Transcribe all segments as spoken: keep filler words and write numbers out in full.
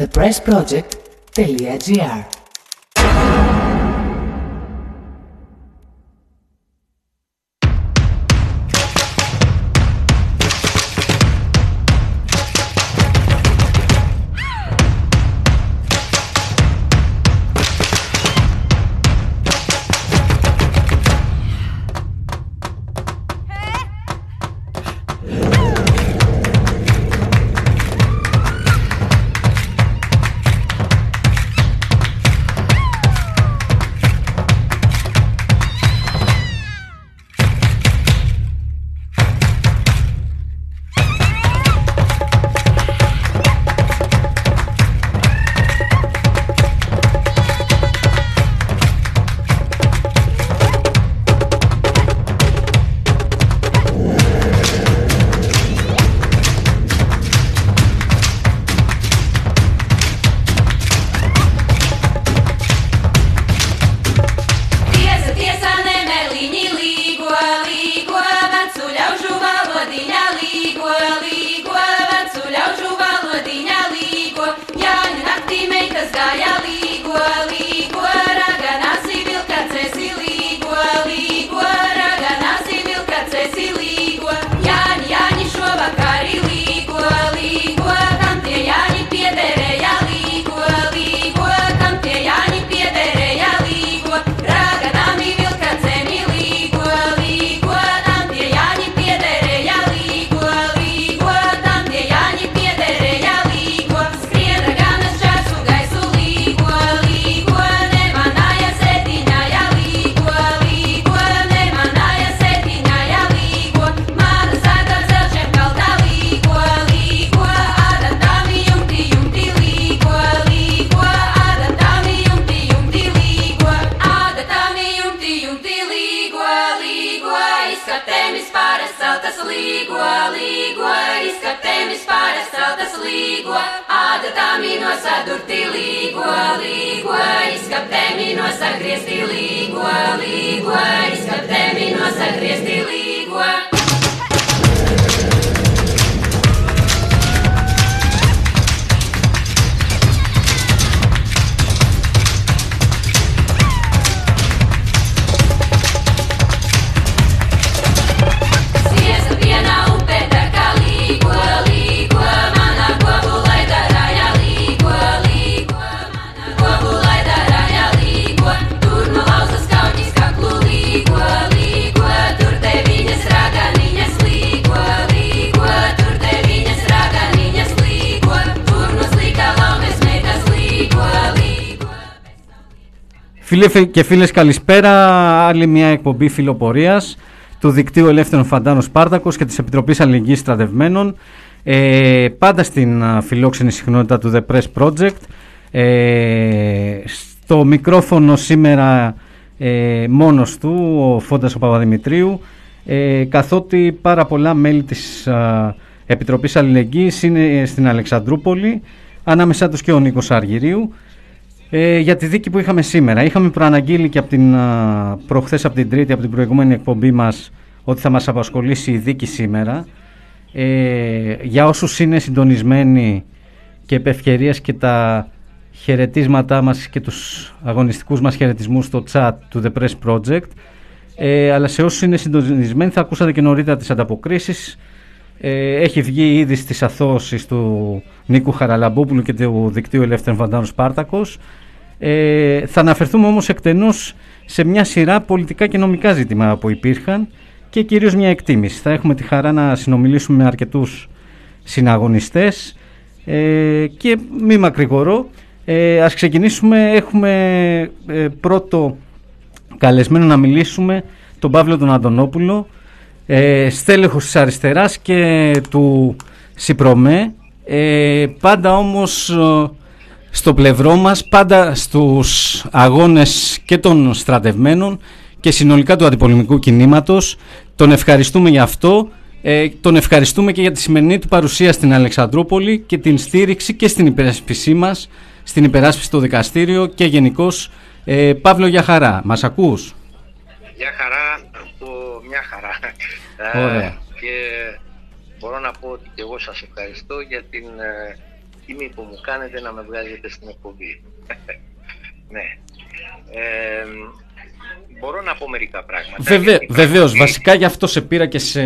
the press project τελεία τζι άρ. Φίλοι και φίλες, καλησπέρα. Άλλη μια εκπομπή φιλοπορίας του Δικτύου Ελεύθερων Φαντάρων Σπάρτακος και της Επιτροπής Αλληλεγγύης Στρατευμένων. Ε, πάντα στην φιλόξενη συχνότητα του The Press Project. Ε, στο μικρόφωνο σήμερα ε, μόνος του ο Φώντας ο Παπαδημητρίου, ε, καθότι πάρα πολλά μέλη της ε, Επιτροπής Αλληλεγγύης είναι στην Αλεξανδρούπολη, ανάμεσά τους και ο Νίκος Αργυρίου. Ε, για τη δίκη που είχαμε σήμερα, είχαμε προαναγγείλει και από την, προχθές από την Τρίτη, από την προηγούμενη εκπομπή μας, ότι θα μας απασχολήσει η δίκη σήμερα. Ε, για όσους είναι συντονισμένοι και επ' ευκαιρίας και τα χαιρετίσματά μας και τους αγωνιστικούς μας χαιρετισμούς στο chat του The Press Project, ε, αλλά σε όσους είναι συντονισμένοι θα ακούσατε και νωρίτερα τις ανταποκρίσεις. Ε, έχει βγει ήδη στις αθώσεις του Νίκου Χαραλαμπόπουλου και του Δικτύου Ελεύθερων Φαντάρων Σπάρτακος. Ε, θα αναφερθούμε όμως εκτενώς σε μια σειρά πολιτικά και νομικά ζήτημα που υπήρχαν και κυρίως μια εκτίμηση. Θα έχουμε τη χαρά να συνομιλήσουμε με αρκετούς συναγωνιστές ε, και μη μακρηγορώ. Ε, ας ξεκινήσουμε. Έχουμε ε, πρώτο καλεσμένο να μιλήσουμε τον Παύλο τον Αντωνόπουλο, Ε, στέλεχος της αριστεράς και του Συπρομέ, ε, πάντα όμως ε, στο πλευρό μας, πάντα στους αγώνες και των στρατευμένων και συνολικά του αντιπολεμικού κινήματος. Τον ευχαριστούμε για αυτό, ε, τον ευχαριστούμε και για τη σημερινή του παρουσία στην Αλεξανδρούπολη και την στήριξη και στην υπεράσπιση μας, στην υπεράσπιση στο δικαστήριο και γενικώς. ε, Παύλο, για χαρά, μας ακούς? Για χαρά. Μια χαρά. Ωραία. Ε, και μπορώ να πω ότι και εγώ σας ευχαριστώ για την ε, τιμή που μου κάνετε να με βγάζετε στην εκπομπή. Ναι. Ε, μπορώ να πω μερικά πράγματα. Βεβαίως, βεβαίως. Βασικά γι' αυτό σε πήρα και σε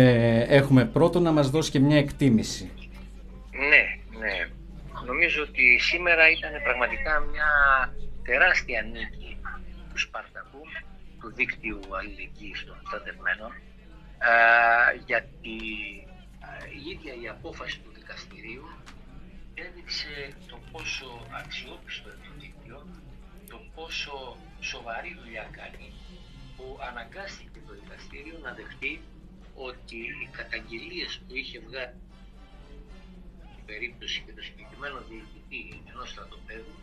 έχουμε πρώτο να μας δώσει και μια εκτίμηση. Ναι, ναι. Νομίζω ότι σήμερα ήταν πραγματικά μια τεράστια νίκη του Σπαρτακού, του Δίκτυου Αλληλεγγύης των Στρατευμένων, γιατί η ίδια η απόφαση του δικαστηρίου έδειξε το πόσο αξιόπιστο είναι το δίκτυο, το πόσο σοβαρή δουλειά κάνει, που αναγκάστηκε το δικαστήριο να δεχτεί ότι οι καταγγελίες που είχε βγάλει στην περίπτωση και το συγκεκριμένο διοικητή ενός στρατοπέδου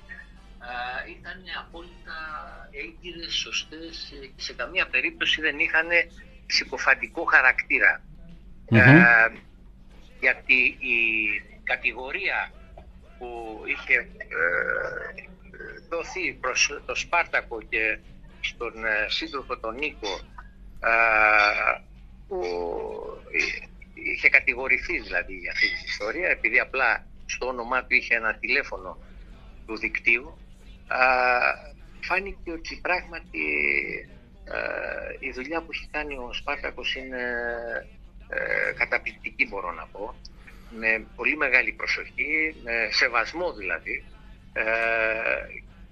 ήταν απόλυτα έγκυρες, σωστές και σε καμία περίπτωση δεν είχαν συκοφαντικό χαρακτήρα. Mm-hmm. Ε, γιατί η κατηγορία που είχε ε, δοθεί προς το Σπάρτακο και στον σύντροφο τον Νίκο, ε, που είχε κατηγορηθεί δηλαδή για αυτή την ιστορία, επειδή απλά στο όνομά του είχε ένα τηλέφωνο του δικτύου, ε, φάνηκε ότι πράγματι ε, η δουλειά που είχε κάνει ο Σπάρτακος είναι Ε, καταπληκτική, μπορώ να πω, με πολύ μεγάλη προσοχή, με σεβασμό δηλαδή, ε,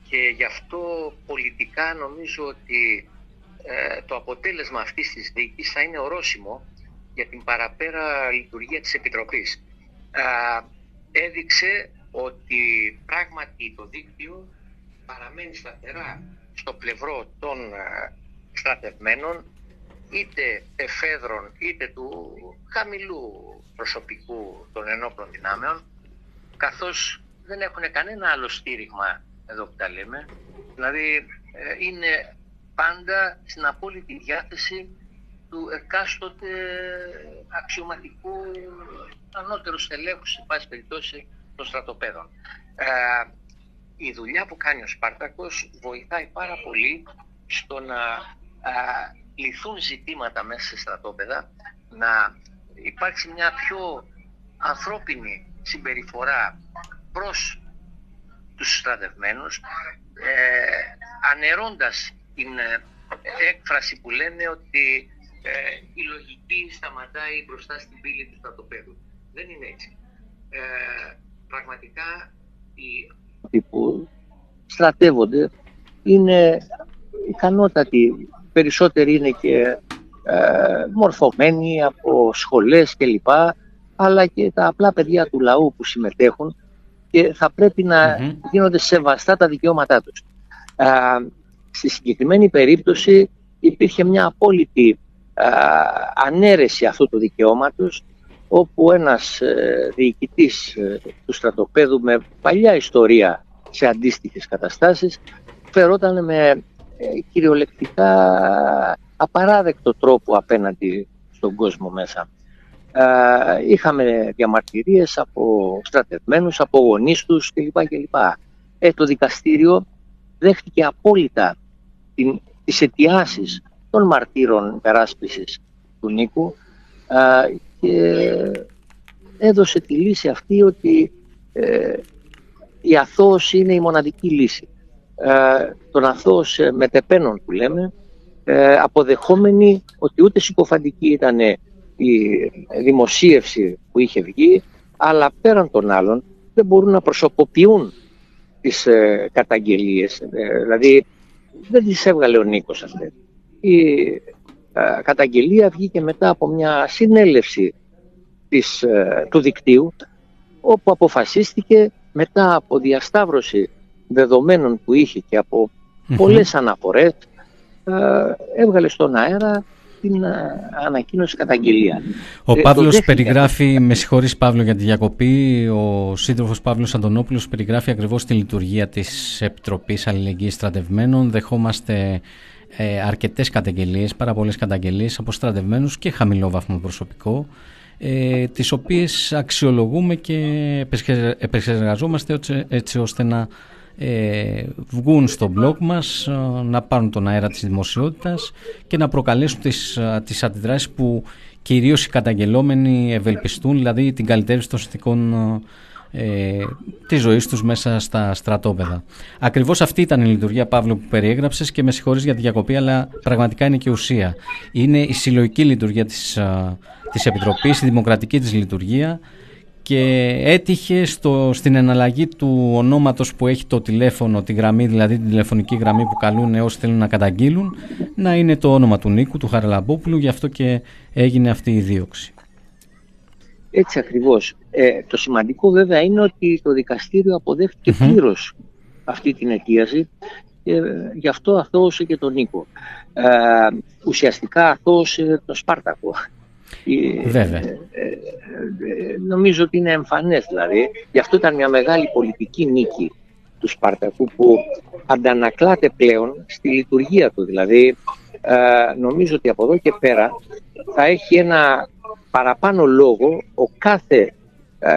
και γι' αυτό πολιτικά νομίζω ότι ε, το αποτέλεσμα αυτής της δίκης θα είναι ορόσημο για την παραπέρα λειτουργία της Επιτροπής. Ε, έδειξε ότι πράγματι το δίκτυο παραμένει σταθερά στο πλευρό των ε, στρατευμένων, είτε εφέδρων είτε του χαμηλού προσωπικού των ενόπλων δυνάμεων, καθώς δεν έχουν κανένα άλλο στήριγμα εδώ που τα λέμε. Δηλαδή ε, είναι πάντα στην απόλυτη διάθεση του εκάστοτε αξιωματικού ανώτερου στελέχους, σε πάση περιπτώσει, των στρατοπέδων. Ε, η δουλειά που κάνει ο Σπάρτακος βοηθάει πάρα πολύ στο να α, λυθούν ζητήματα μέσα σε στρατόπεδα, να υπάρξει μια πιο ανθρώπινη συμπεριφορά προς τους στρατευμένους, ε, ανερώντας την ε, έκφραση που λένε ότι ε, η λογική σταματάει μπροστά στην πύλη του στρατοπέδου. Δεν είναι έτσι. Ε, πραγματικά οι που στρατεύονται είναι ικανότατοι. Περισσότεροι είναι και ε, μορφωμένοι από σχολές κλπ. Αλλά και τα απλά παιδιά του λαού που συμμετέχουν και θα πρέπει να mm-hmm. γίνονται σεβαστά τα δικαιώματά τους. Ε, στη συγκεκριμένη περίπτωση υπήρχε μια απόλυτη ε, ανέρεση αυτού του δικαιώματος, όπου ένας ε, διοικητής ε, του στρατοπέδου με παλιά ιστορία σε αντίστοιχες καταστάσεις φερόταν με κυριολεκτικά απαράδεκτο τρόπο απέναντι στον κόσμο μέσα. Είχαμε διαμαρτυρίες από στρατευμένους, από γονείς τους κλπ. κλπ. Ε, το δικαστήριο δέχτηκε απόλυτα την, τις αιτιάσεις των μαρτύρων υπεράσπισης του Νίκου α, και έδωσε τη λύση αυτή ότι ε, η αθώος είναι η μοναδική λύση. Ε, τον αθώος ε, μετεπένων που λέμε, ε, αποδεχόμενοι ότι ούτε συκοφαντική ήταν η δημοσίευση που είχε βγει, αλλά πέραν των άλλων δεν μπορούν να προσωποποιούν τις ε, καταγγελίες, ε, δηλαδή δεν τις έβγαλε ο Νίκος αυτές. Η ε, καταγγελία βγήκε μετά από μια συνέλευση της, ε, του δικτύου, όπου αποφασίστηκε μετά από διασταύρωση δεδομένων που είχε και από πολλές αναφορές, ε, έβγαλε στον αέρα την ανακοίνωση καταγγελία. Ο ε, Παύλος περιγράφει, με συγχωρείς Παύλο για τη διακοπή, ο σύντροφος Παύλος Αντωνόπουλος περιγράφει ακριβώς τη λειτουργία της Επιτροπής Αλληλεγγύης Στρατευμένων. Δεχόμαστε ε, αρκετές καταγγελίες, πάρα πολλές καταγγελίες από στρατευμένους και χαμηλό βαθμό προσωπικό, ε, τις οποίες αξιολογούμε και επεξεργαζόμαστε έτσι, έτσι ώστε να Ε, βγουν στο blog μας, να πάρουν τον αέρα της δημοσιότητας και να προκαλέσουν τις, τις αντιδράσεις που κυρίως οι καταγγελόμενοι ευελπιστούν, δηλαδή την καλυτέρευση των συνθηκών ε, της ζωής τους μέσα στα στρατόπεδα. Ακριβώς αυτή ήταν η λειτουργία, Παύλου, που περιέγραψες, και με συγχωρείς για τη διακοπή, αλλά πραγματικά είναι και ουσία. Είναι η συλλογική λειτουργία της, της Επιτροπής, η δημοκρατική της λειτουργία, και έτυχε στο, στην εναλλαγή του ονόματος που έχει το τηλέφωνο, τη γραμμή, δηλαδή την τηλεφωνική γραμμή που καλούν όσοι θέλουν να καταγγείλουν, να είναι το όνομα του Νίκου, του Χαραλαμπόπουλου, γι' αυτό και έγινε αυτή η δίωξη. Έτσι ακριβώς. Ε, το σημαντικό βέβαια είναι ότι το δικαστήριο αποδέχτηκε mm-hmm. πλήρως αυτή την αιτίαση, και γι' αυτό αθώωσε και τον Νίκο. Ε, ουσιαστικά αθώωσε τον Σπάρτακο. Βέβαια. Ε, νομίζω ότι είναι εμφανές, δηλαδή. Γι' αυτό ήταν μια μεγάλη πολιτική νίκη του Σπάρτακου, που αντανακλάται πλέον στη λειτουργία του. Δηλαδή ε, νομίζω ότι από εδώ και πέρα θα έχει ένα παραπάνω λόγο ο κάθε ε,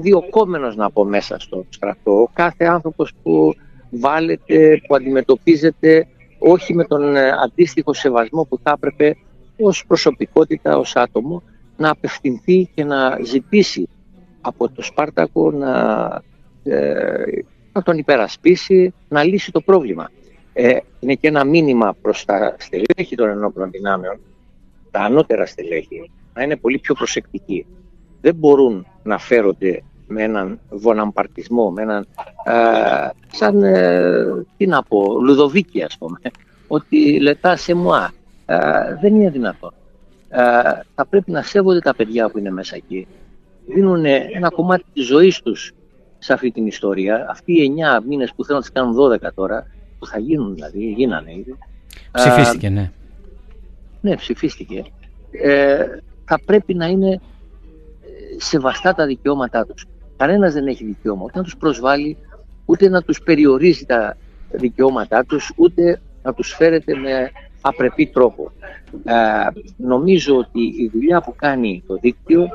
διοκόμενος, να πω, μέσα στο στρατό, ο κάθε άνθρωπος που βάλεται, που αντιμετωπίζεται όχι με τον αντίστοιχο σεβασμό που θα έπρεπε ως προσωπικότητα, ως άτομο, να απευθυνθεί και να ζητήσει από τον Σπάρτακο να, ε, να τον υπερασπίσει, να λύσει το πρόβλημα. Ε, είναι και ένα μήνυμα προς τα στελέχη των ενόπλων δυνάμεων, τα ανώτερα στελέχη, να είναι πολύ πιο προσεκτικοί. Δεν μπορούν να φέρονται με έναν βοναμπαρτισμό, με έναν ε, σαν, ε, τι να πω, Λουδοβίκη, ας πούμε, ότι λετά σε μουά. Ε, δεν είναι δυνατόν. Ε, θα πρέπει να σέβονται τα παιδιά που είναι μέσα εκεί. Δίνουν ένα κομμάτι της ζωής τους σε αυτή την ιστορία. Αυτοί οι εννιά μήνες που θέλουν να τις κάνουν δώδεκα τώρα, που θα γίνουν δηλαδή, γίνανε ήδη. Ψηφίστηκε, ναι. Ναι, ψηφίστηκε. Ε, θα πρέπει να είναι σεβαστά τα δικαιώματά τους. Κανένας δεν έχει δικαίωμα ούτε να τους προσβάλλει, ούτε να τους περιορίζει τα δικαιώματά τους, ούτε να τους φέρεται με απρεπή τρόπο. Ε, νομίζω ότι η δουλειά που κάνει το δίκτυο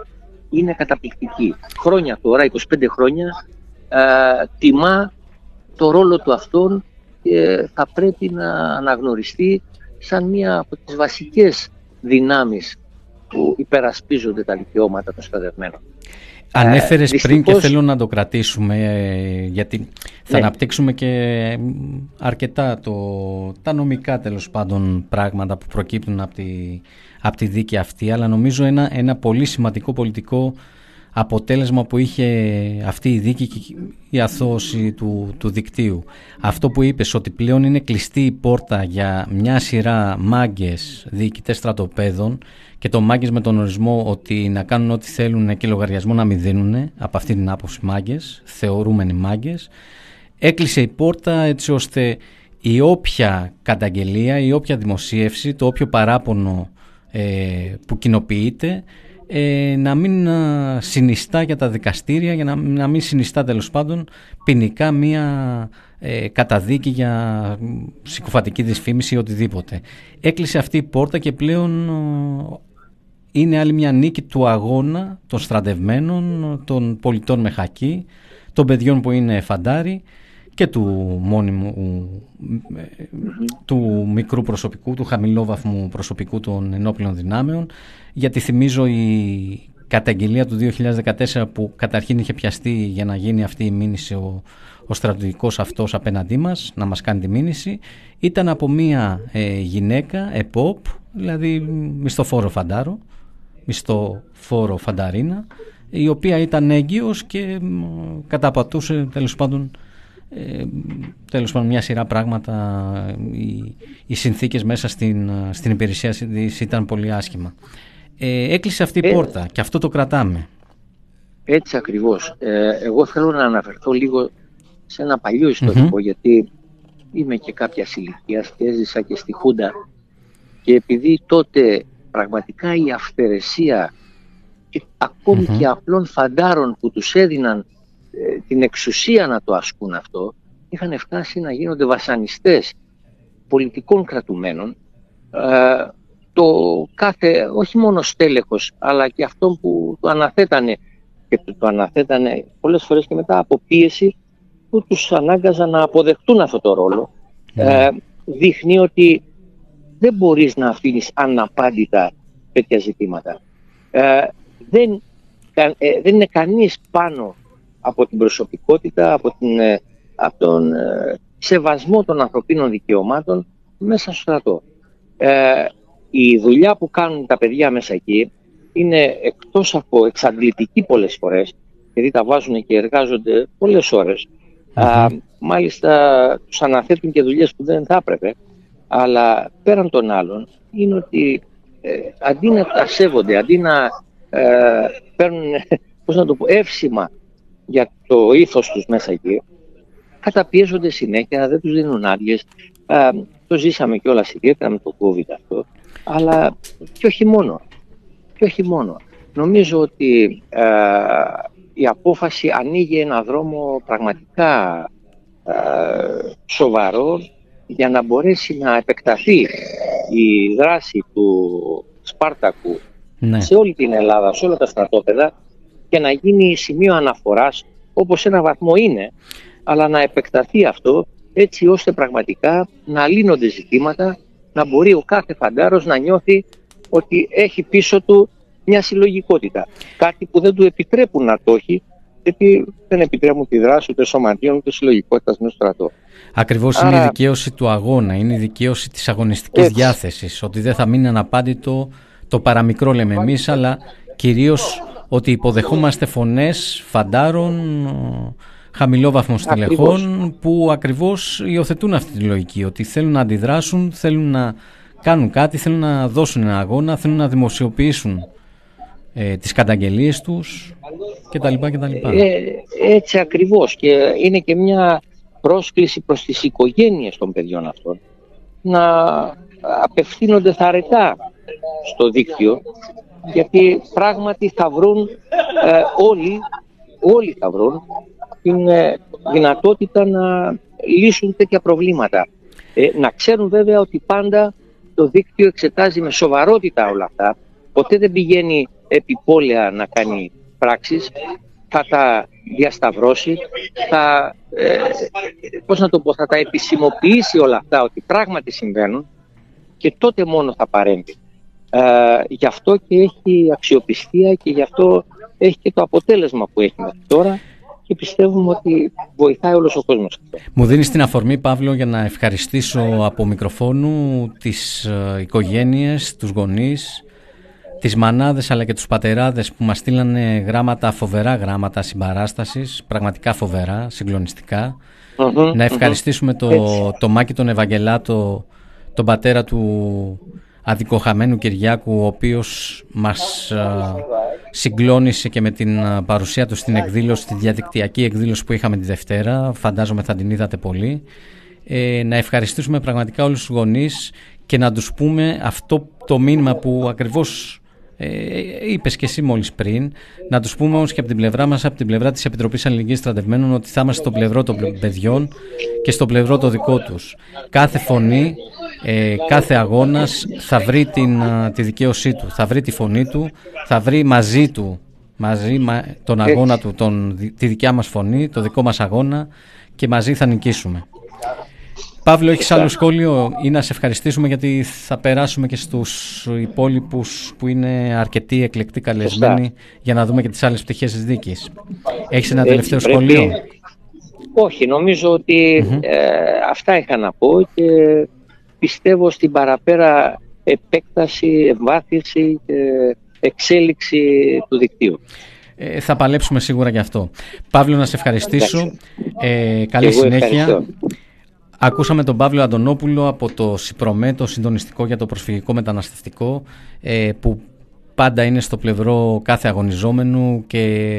είναι καταπληκτική. Χρόνια τώρα, είκοσι πέντε χρόνια, ε, τιμά το ρόλο του αυτόν και θα πρέπει να αναγνωριστεί σαν μία από τις βασικές δυνάμεις που υπερασπίζονται τα δικαιώματα των στρατευμένων. Ανέφερες ε, δυστυχώς... πριν, και θέλω να το κρατήσουμε, γιατί θα ναι. αναπτύξουμε και αρκετά το, τα νομικά, τέλος πάντων, πράγματα που προκύπτουν από τη, από τη δίκη αυτή, αλλά νομίζω ένα, ένα πολύ σημαντικό πολιτικό αποτέλεσμα που είχε αυτή η δίκη και η αθώωση του, του δικτύου. Αυτό που είπες, ότι πλέον είναι κλειστή η πόρτα για μια σειρά μάγκες διοικητές στρατοπέδων, και το μάγκες με τον ορισμό ότι να κάνουν ό,τι θέλουν και λογαριασμό να μην δίνουν, από αυτή την άποψη μάγκες, θεωρούμενοι μάγκες. Έκλεισε η πόρτα έτσι ώστε η όποια καταγγελία, η όποια δημοσίευση, το όποιο παράπονο ε, που κοινοποιείται, Ε, να μην συνιστά για τα δικαστήρια, για να, να μην συνιστά, τέλος πάντων, ποινικά μία ε, καταδίκη για συκοφαντική δυσφήμιση ή οτιδήποτε. Έκλεισε αυτή η πόρτα και πλέον ε, είναι άλλη μια νίκη του αγώνα των στρατευμένων, των πολιτών με χακί, των παιδιών που είναι φαντάροι και του μόνιμου, ε, του μικρού προσωπικού, του χαμηλόβαθμου προσωπικού των ενόπλων δυνάμεων. Γιατί θυμίζω η καταγγελία του δύο χιλιάδες δεκατέσσερα που καταρχήν είχε πιαστεί για να γίνει αυτή η μήνυση ο, ο στρατηγικός αυτός απέναντί μας, να μας κάνει τη μήνυση, ήταν από μία ε, γυναίκα, ΕΠΟΠ, δηλαδή μισθοφόρο φαντάρο, μισθοφόρο φανταρίνα, η οποία ήταν έγκυος και ε, καταπατούσε, τέλος πάντων, ε, τέλος πάντων μια σειρά πράγματα. Οι, οι συνθήκες μέσα στην, στην υπηρεσία ήταν πολύ άσχημα. Ε, έκλεισε αυτή η ε, πόρτα και αυτό το κρατάμε. Έτσι ακριβώς. Ε, εγώ θέλω να αναφερθώ λίγο σε ένα παλιό ιστορικό, mm-hmm. γιατί είμαι και κάποιας ηλικίας και έζησα και στη Χούντα, και επειδή τότε πραγματικά η αυθαιρεσία και ακόμη mm-hmm. και απλών φαντάρων που τους έδιναν ε, την εξουσία να το ασκούν αυτό, είχαν φτάσει να γίνονται βασανιστές πολιτικών κρατουμένων. ε, Το κάθε, όχι μόνο στέλεχος, αλλά και αυτόν που το αναθέτανε, και το, το αναθέτανε πολλές φορές και μετά από πίεση που τους ανάγκαζαν να αποδεχτούν αυτό το ρόλο, mm. ε, δείχνει ότι δεν μπορείς να αφήνεις αναπάντητα τέτοια ζητήματα. Ε, δεν ε, δεν είναι κανείς πάνω από την προσωπικότητα, από, την, ε, από τον ε, σεβασμό των ανθρωπίνων δικαιωμάτων μέσα στο στρατό. Ε, η δουλειά που κάνουν τα παιδιά μέσα εκεί είναι εκτός από εξαντλητική πολλές φορές, γιατί τα βάζουν και εργάζονται πολλές ώρες. Α, μάλιστα τους αναθέτουν και δουλειές που δεν θα έπρεπε, αλλά πέραν των άλλων είναι ότι ε, αντί να τα σέβονται, αντί να ε, παίρνουν, πώς να το πω, εύσημα για το ήθος τους μέσα εκεί, καταπιέζονται συνέχεια, δεν τους δίνουν άδειες. Ε, το ζήσαμε κιόλας ιδιαίτερα με το COVID αυτό, αλλά και όχι μόνο. Και όχι μόνο. Νομίζω ότι ε, η απόφαση ανοίγει ένα δρόμο πραγματικά ε, σοβαρό για να μπορέσει να επεκταθεί η δράση του Σπάρτακου, ναι, σε όλη την Ελλάδα, σε όλα τα στρατόπεδα, και να γίνει σημείο αναφοράς, όπως ένα βαθμό είναι, αλλά να επεκταθεί αυτό έτσι ώστε πραγματικά να λύνονται ζητήματα, να μπορεί ο κάθε φαντάρος να νιώθει ότι έχει πίσω του μια συλλογικότητα. Κάτι που δεν του επιτρέπουν να το έχει, γιατί δεν επιτρέπουν τη δράση ούτε σωματείων ούτε συλλογικότητας μέσα στο στρατό. Ακριβώς. Άρα... είναι η δικαίωση του αγώνα, είναι η δικαίωση της αγωνιστικής έτσι. διάθεσης, ότι δεν θα μείνει αναπάντητο το παραμικρό, λέμε εμείς, αλλά κυρίως ότι υποδεχόμαστε φωνές φαντάρων χαμηλόβαθμων στελεχών που ακριβώς υιοθετούν αυτή τη λογική, ότι θέλουν να αντιδράσουν, θέλουν να κάνουν κάτι, θέλουν να δώσουν ένα αγώνα, θέλουν να δημοσιοποιήσουν ε, τις καταγγελίες τους κτλ. Ε, έτσι ακριβώς, και είναι και μια πρόσκληση προς τις οικογένειες των παιδιών αυτών να απευθύνονται θαρετά στο δίκτυο, γιατί πράγματι θα βρουν ε, όλοι, όλοι θα βρουν την ε, δυνατότητα να λύσουν τέτοια προβλήματα. Ε, να ξέρουν βέβαια ότι πάντα το δίκτυο εξετάζει με σοβαρότητα όλα αυτά. Ποτέ δεν πηγαίνει επιπόλαια να κάνει πράξεις. Θα τα διασταυρώσει, θα, ε, πώς να το πω, θα τα επισημοποιήσει όλα αυτά ότι πράγματι συμβαίνουν, και τότε μόνο θα παρέμβει. Ε, γι' αυτό και έχει αξιοπιστία και γι' αυτό έχει και το αποτέλεσμα που έχει μέχρι τώρα, και πιστεύουμε ότι βοηθάει όλος ο κόσμος. Μου δίνεις την αφορμή, Παύλο, για να ευχαριστήσω από μικροφόνου τις οικογένειες, τους γονείς, τις μανάδες αλλά και τους πατεράδες που μας στείλανε γράμματα, φοβερά γράμματα συμπαράστασης, πραγματικά φοβερά, συγκλονιστικά. Mm-hmm, να ευχαριστήσουμε mm-hmm. το, το Μάκη τον Ευαγγελάτο, τον πατέρα του αδικοχαμένου Κυριάκου, ο οποίος μας α, συγκλώνησε και με την α, παρουσία του στην εκδήλωση, τη διαδικτυακή εκδήλωση που είχαμε τη Δευτέρα, φαντάζομαι θα την είδατε πολύ. Ε, να ευχαριστήσουμε πραγματικά όλους τους γονείς και να τους πούμε αυτό το μήνυμα που ακριβώς ε, είπες και εσύ μόλις πριν, να τους πούμε όμως και από την πλευρά μας, από την πλευρά της Επιτροπής Αλληλεγγύης Στρατευμένων, ότι θα είμαστε στο πλευρό των παιδιών και στο πλευρό το δικό τους. Κάθε φωνή, Ε, κάθε αγώνας θα βρει την, τη δικαίωσή του, θα βρει τη φωνή του, θα βρει μαζί του, μαζί μα, τον αγώνα του, τον, τη δικιά μας φωνή, το δικό μας αγώνα, και μαζί θα νικήσουμε. Παύλο, έχεις άλλο σχόλιο ή να σε ευχαριστήσουμε, γιατί θα περάσουμε και στους υπόλοιπους που είναι αρκετοί εκλεκτοί καλεσμένοι, Φωστά. για να δούμε και τις άλλες πτυχές της δίκης. Έχεις ένα τελευταίο σχόλιο? Όχι, νομίζω ότι mm-hmm. ε, αυτά είχα να πω, και πιστεύω στην παραπέρα επέκταση, εμβάθυνση και εξέλιξη του δικτύου. Ε, θα παλέψουμε σίγουρα γι' αυτό. Παύλο, να σε ευχαριστήσω. Ε, καλή συνέχεια. Ευχαριστώ. Ακούσαμε τον Παύλο Αντωνόπουλο από το Συπρομέ, το συντονιστικό για το προσφυγικό μεταναστευτικό, ε, που πάντα είναι στο πλευρό κάθε αγωνιζόμενου, και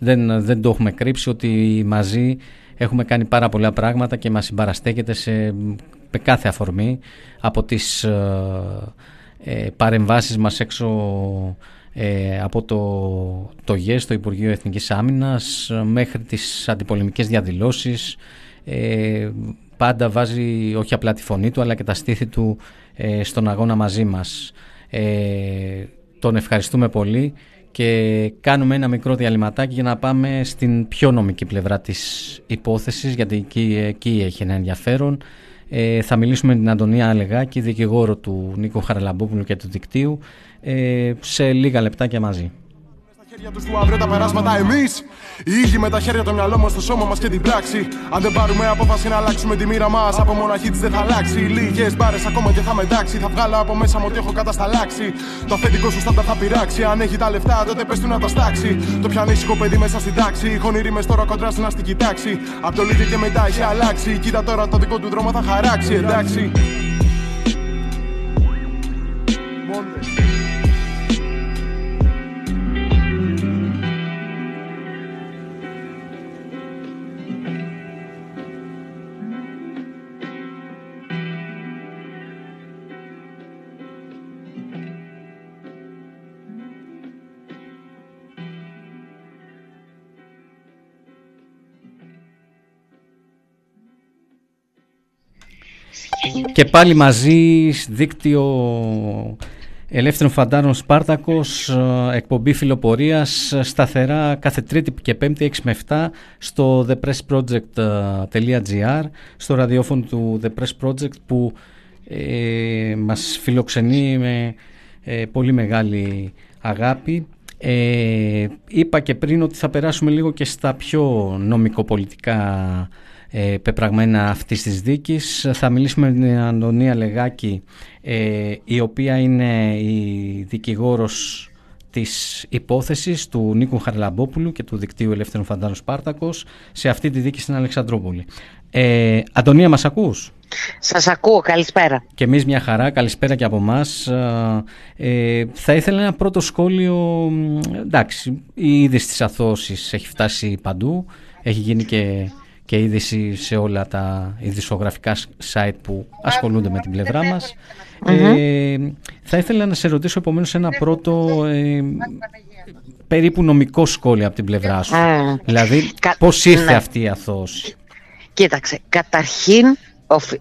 δεν, δεν το έχουμε κρύψει ότι μαζί έχουμε κάνει πάρα πολλά πράγματα και μας συμπαραστέκεται σε... με κάθε αφορμή, από τις ε, παρεμβάσεις μας έξω ε, από το, το ΓΕΣ, το Υπουργείο Εθνικής Άμυνας, μέχρι τις αντιπολεμικές διαδηλώσεις, ε, πάντα βάζει όχι απλά τη φωνή του αλλά και τα στήθη του ε, στον αγώνα μαζί μας. Ε, τον ευχαριστούμε πολύ, και κάνουμε ένα μικρό διαλυματάκι για να πάμε στην πιο νομική πλευρά της υπόθεσης, γιατί εκεί, εκεί έχει ένα ενδιαφέρον. Ε, θα μιλήσουμε με την Αντωνία Αλεγάκη, δικηγόρο του Νίκο Χαραλαμπόπουλου και του δικτύου, ε, σε λίγα λεπτάκια μαζί. χέρια τους του αύριο τα περάσματα εμείς. Οι ίδιοι με τα χέρια, το μυαλό μας, το σώμα μας και την πράξη. Αν δεν πάρουμε απόφαση να αλλάξουμε τη μοίρα μας, από μοναχή της δεν θα αλλάξει. Λίγες μπάρες ακόμα και θα μετάξει. Θα βγάλω από μέσα μου ότι έχω κατασταλάξει. Το αφεντικό σου στάντα θα πειράξει. Αν έχει τα λεφτά, τότε πες του να τα στάξει. Το πιανήσικο παιδί μέσα στην τάξη. Οι χονηροί μες τώρα κοντρά στην αστική τάξη. Απ' το λίγη και μετά έχει αλλάξει. Κοίτα τώρα το δικό του δρόμο θα χαράξει, εντάξει. Και πάλι μαζί δίκτυο Ελεύθερων Φαντάρων Σπάρτακος, εκπομπή φιλοπορίας σταθερά κάθε Τρίτη και Πέμπτη έξι με επτά στο δε πρες πρότζεκτ τελεία τζι άρ, στο ραδιόφωνο του The Press Project που ε, μας φιλοξενεί με ε, πολύ μεγάλη αγάπη. Ε, είπα και πριν ότι θα περάσουμε λίγο και στα πιο νομικοπολιτικά Ε, πεπραγμένα αυτής της δίκης. Θα μιλήσουμε με την Αντωνία Αλεγάκη, ε, η οποία είναι η δικηγόρος της υπόθεσης του Νίκου Χαραλαμπόπουλου και του Δικτύου Ελεύθερων Φαντάρων Σπάρτακος σε αυτή τη δίκη στην Αλεξανδρούπολη. Ε, Αντωνία, μας ακούς? Σας ακούω, καλησπέρα. Και εμείς μια χαρά, καλησπέρα και από εμάς. Ε, θα ήθελα ένα πρώτο σχόλιο. Εντάξει, η είδηση της αθώσης έχει φτάσει παντού, έχει γίνει και... και είδηση σε όλα τα ειδησιογραφικά site που ασχολούνται με την πλευρά μας. Mm-hmm. Ε, θα ήθελα να σε ρωτήσω επομένως ένα πρώτο ε, περίπου νομικό σχόλιο από την πλευρά σου. Mm. Δηλαδή Κα... πώς ήρθε ναι. αυτή η αθώωση. Κοίταξε, καταρχήν,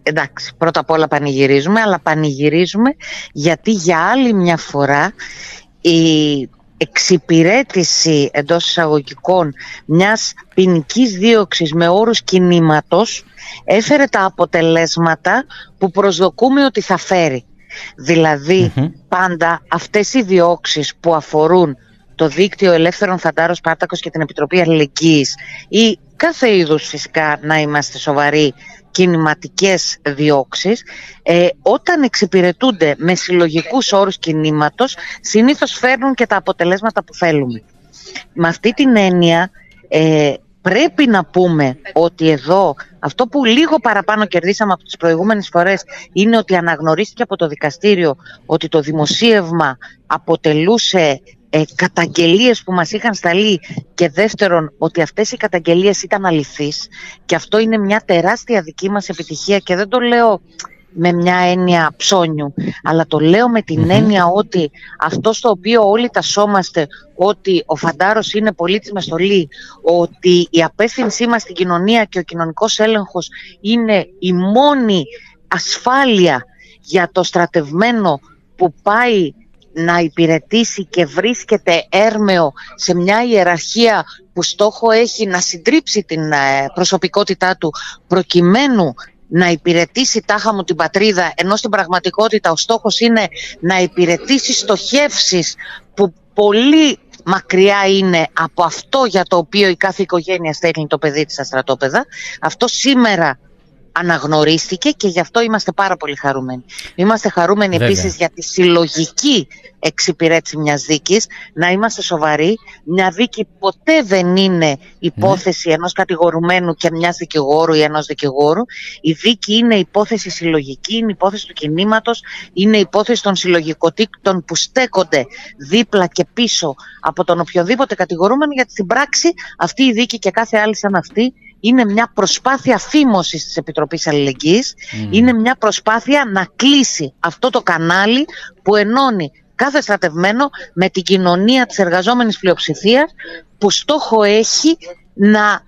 εντάξει, πρώτα απ' όλα πανηγυρίζουμε, αλλά πανηγυρίζουμε γιατί για άλλη μια φορά η εξυπηρέτηση εντός εισαγωγικών μιας ποινικής δίωξης με όρους κινήματος έφερε τα αποτελέσματα που προσδοκούμε ότι θα φέρει. Δηλαδή mm-hmm. πάντα αυτές οι διώξεις που αφορούν το Δίκτυο Ελεύθερων Φαντάρων Σπάρτακος και την Επιτροπή Αλληλεγγύης ή κάθε είδους, φυσικά να είμαστε σοβαροί, κινηματικές διώξεις, ε, όταν εξυπηρετούνται με συλλογικούς όρους κινήματος, συνήθως φέρνουν και τα αποτελέσματα που θέλουμε. Με αυτή την έννοια ε, πρέπει να πούμε ότι εδώ αυτό που λίγο παραπάνω κερδίσαμε από τις προηγούμενες φορές είναι ότι αναγνωρίστηκε από το δικαστήριο ότι το δημοσίευμα αποτελούσε ε, καταγγελίες που μας είχαν σταλεί, και δεύτερον ότι αυτές οι καταγγελίες ήταν αληθείς, και αυτό είναι μια τεράστια δική μας επιτυχία, και δεν το λέω με μια έννοια ψώνιου, αλλά το λέω με την έννοια ότι αυτό στο οποίο όλοι τασσόμαστε, ότι ο φαντάρος είναι πολίτης με στολή, ότι η απεύθυνσή μας στην κοινωνία και ο κοινωνικός έλεγχος είναι η μόνη ασφάλεια για το στρατευμένο που πάει να υπηρετήσει και βρίσκεται έρμεο σε μια ιεραρχία που στόχο έχει να συντρίψει την προσωπικότητά του προκειμένου να υπηρετήσει τάχα μου την πατρίδα, ενώ στην πραγματικότητα ο στόχος είναι να υπηρετήσει στοχεύσεις που πολύ μακριά είναι από αυτό για το οποίο η κάθε οικογένεια στέλνει το παιδί της στα στρατόπεδα. Αυτό σήμερα αναγνωρίστηκε και γι' αυτό είμαστε πάρα πολύ χαρούμενοι. Είμαστε χαρούμενοι Βέβαια. επίσης για τη συλλογική εξυπηρέτηση μιας δίκης. Να είμαστε σοβαροί, μια δίκη ποτέ δεν είναι υπόθεση ναι. ενός κατηγορουμένου και μιας δικηγόρου ή ενός δικηγόρου. Η δίκη είναι υπόθεση συλλογική, είναι υπόθεση του κινήματος, είναι υπόθεση των συλλογικοτήτων που στέκονται δίπλα και πίσω από τον οποιοδήποτε κατηγορούμενο, γιατί στην πράξη αυτή η δίκη και κάθε άλλη σαν αυτή είναι μια προσπάθεια φήμωσης της Επιτροπής Αλληλεγγύης, mm. είναι μια προσπάθεια να κλείσει αυτό το κανάλι που ενώνει κάθε στρατευμένο με την κοινωνία της εργαζόμενης πλειοψηφίας, που στόχο έχει να,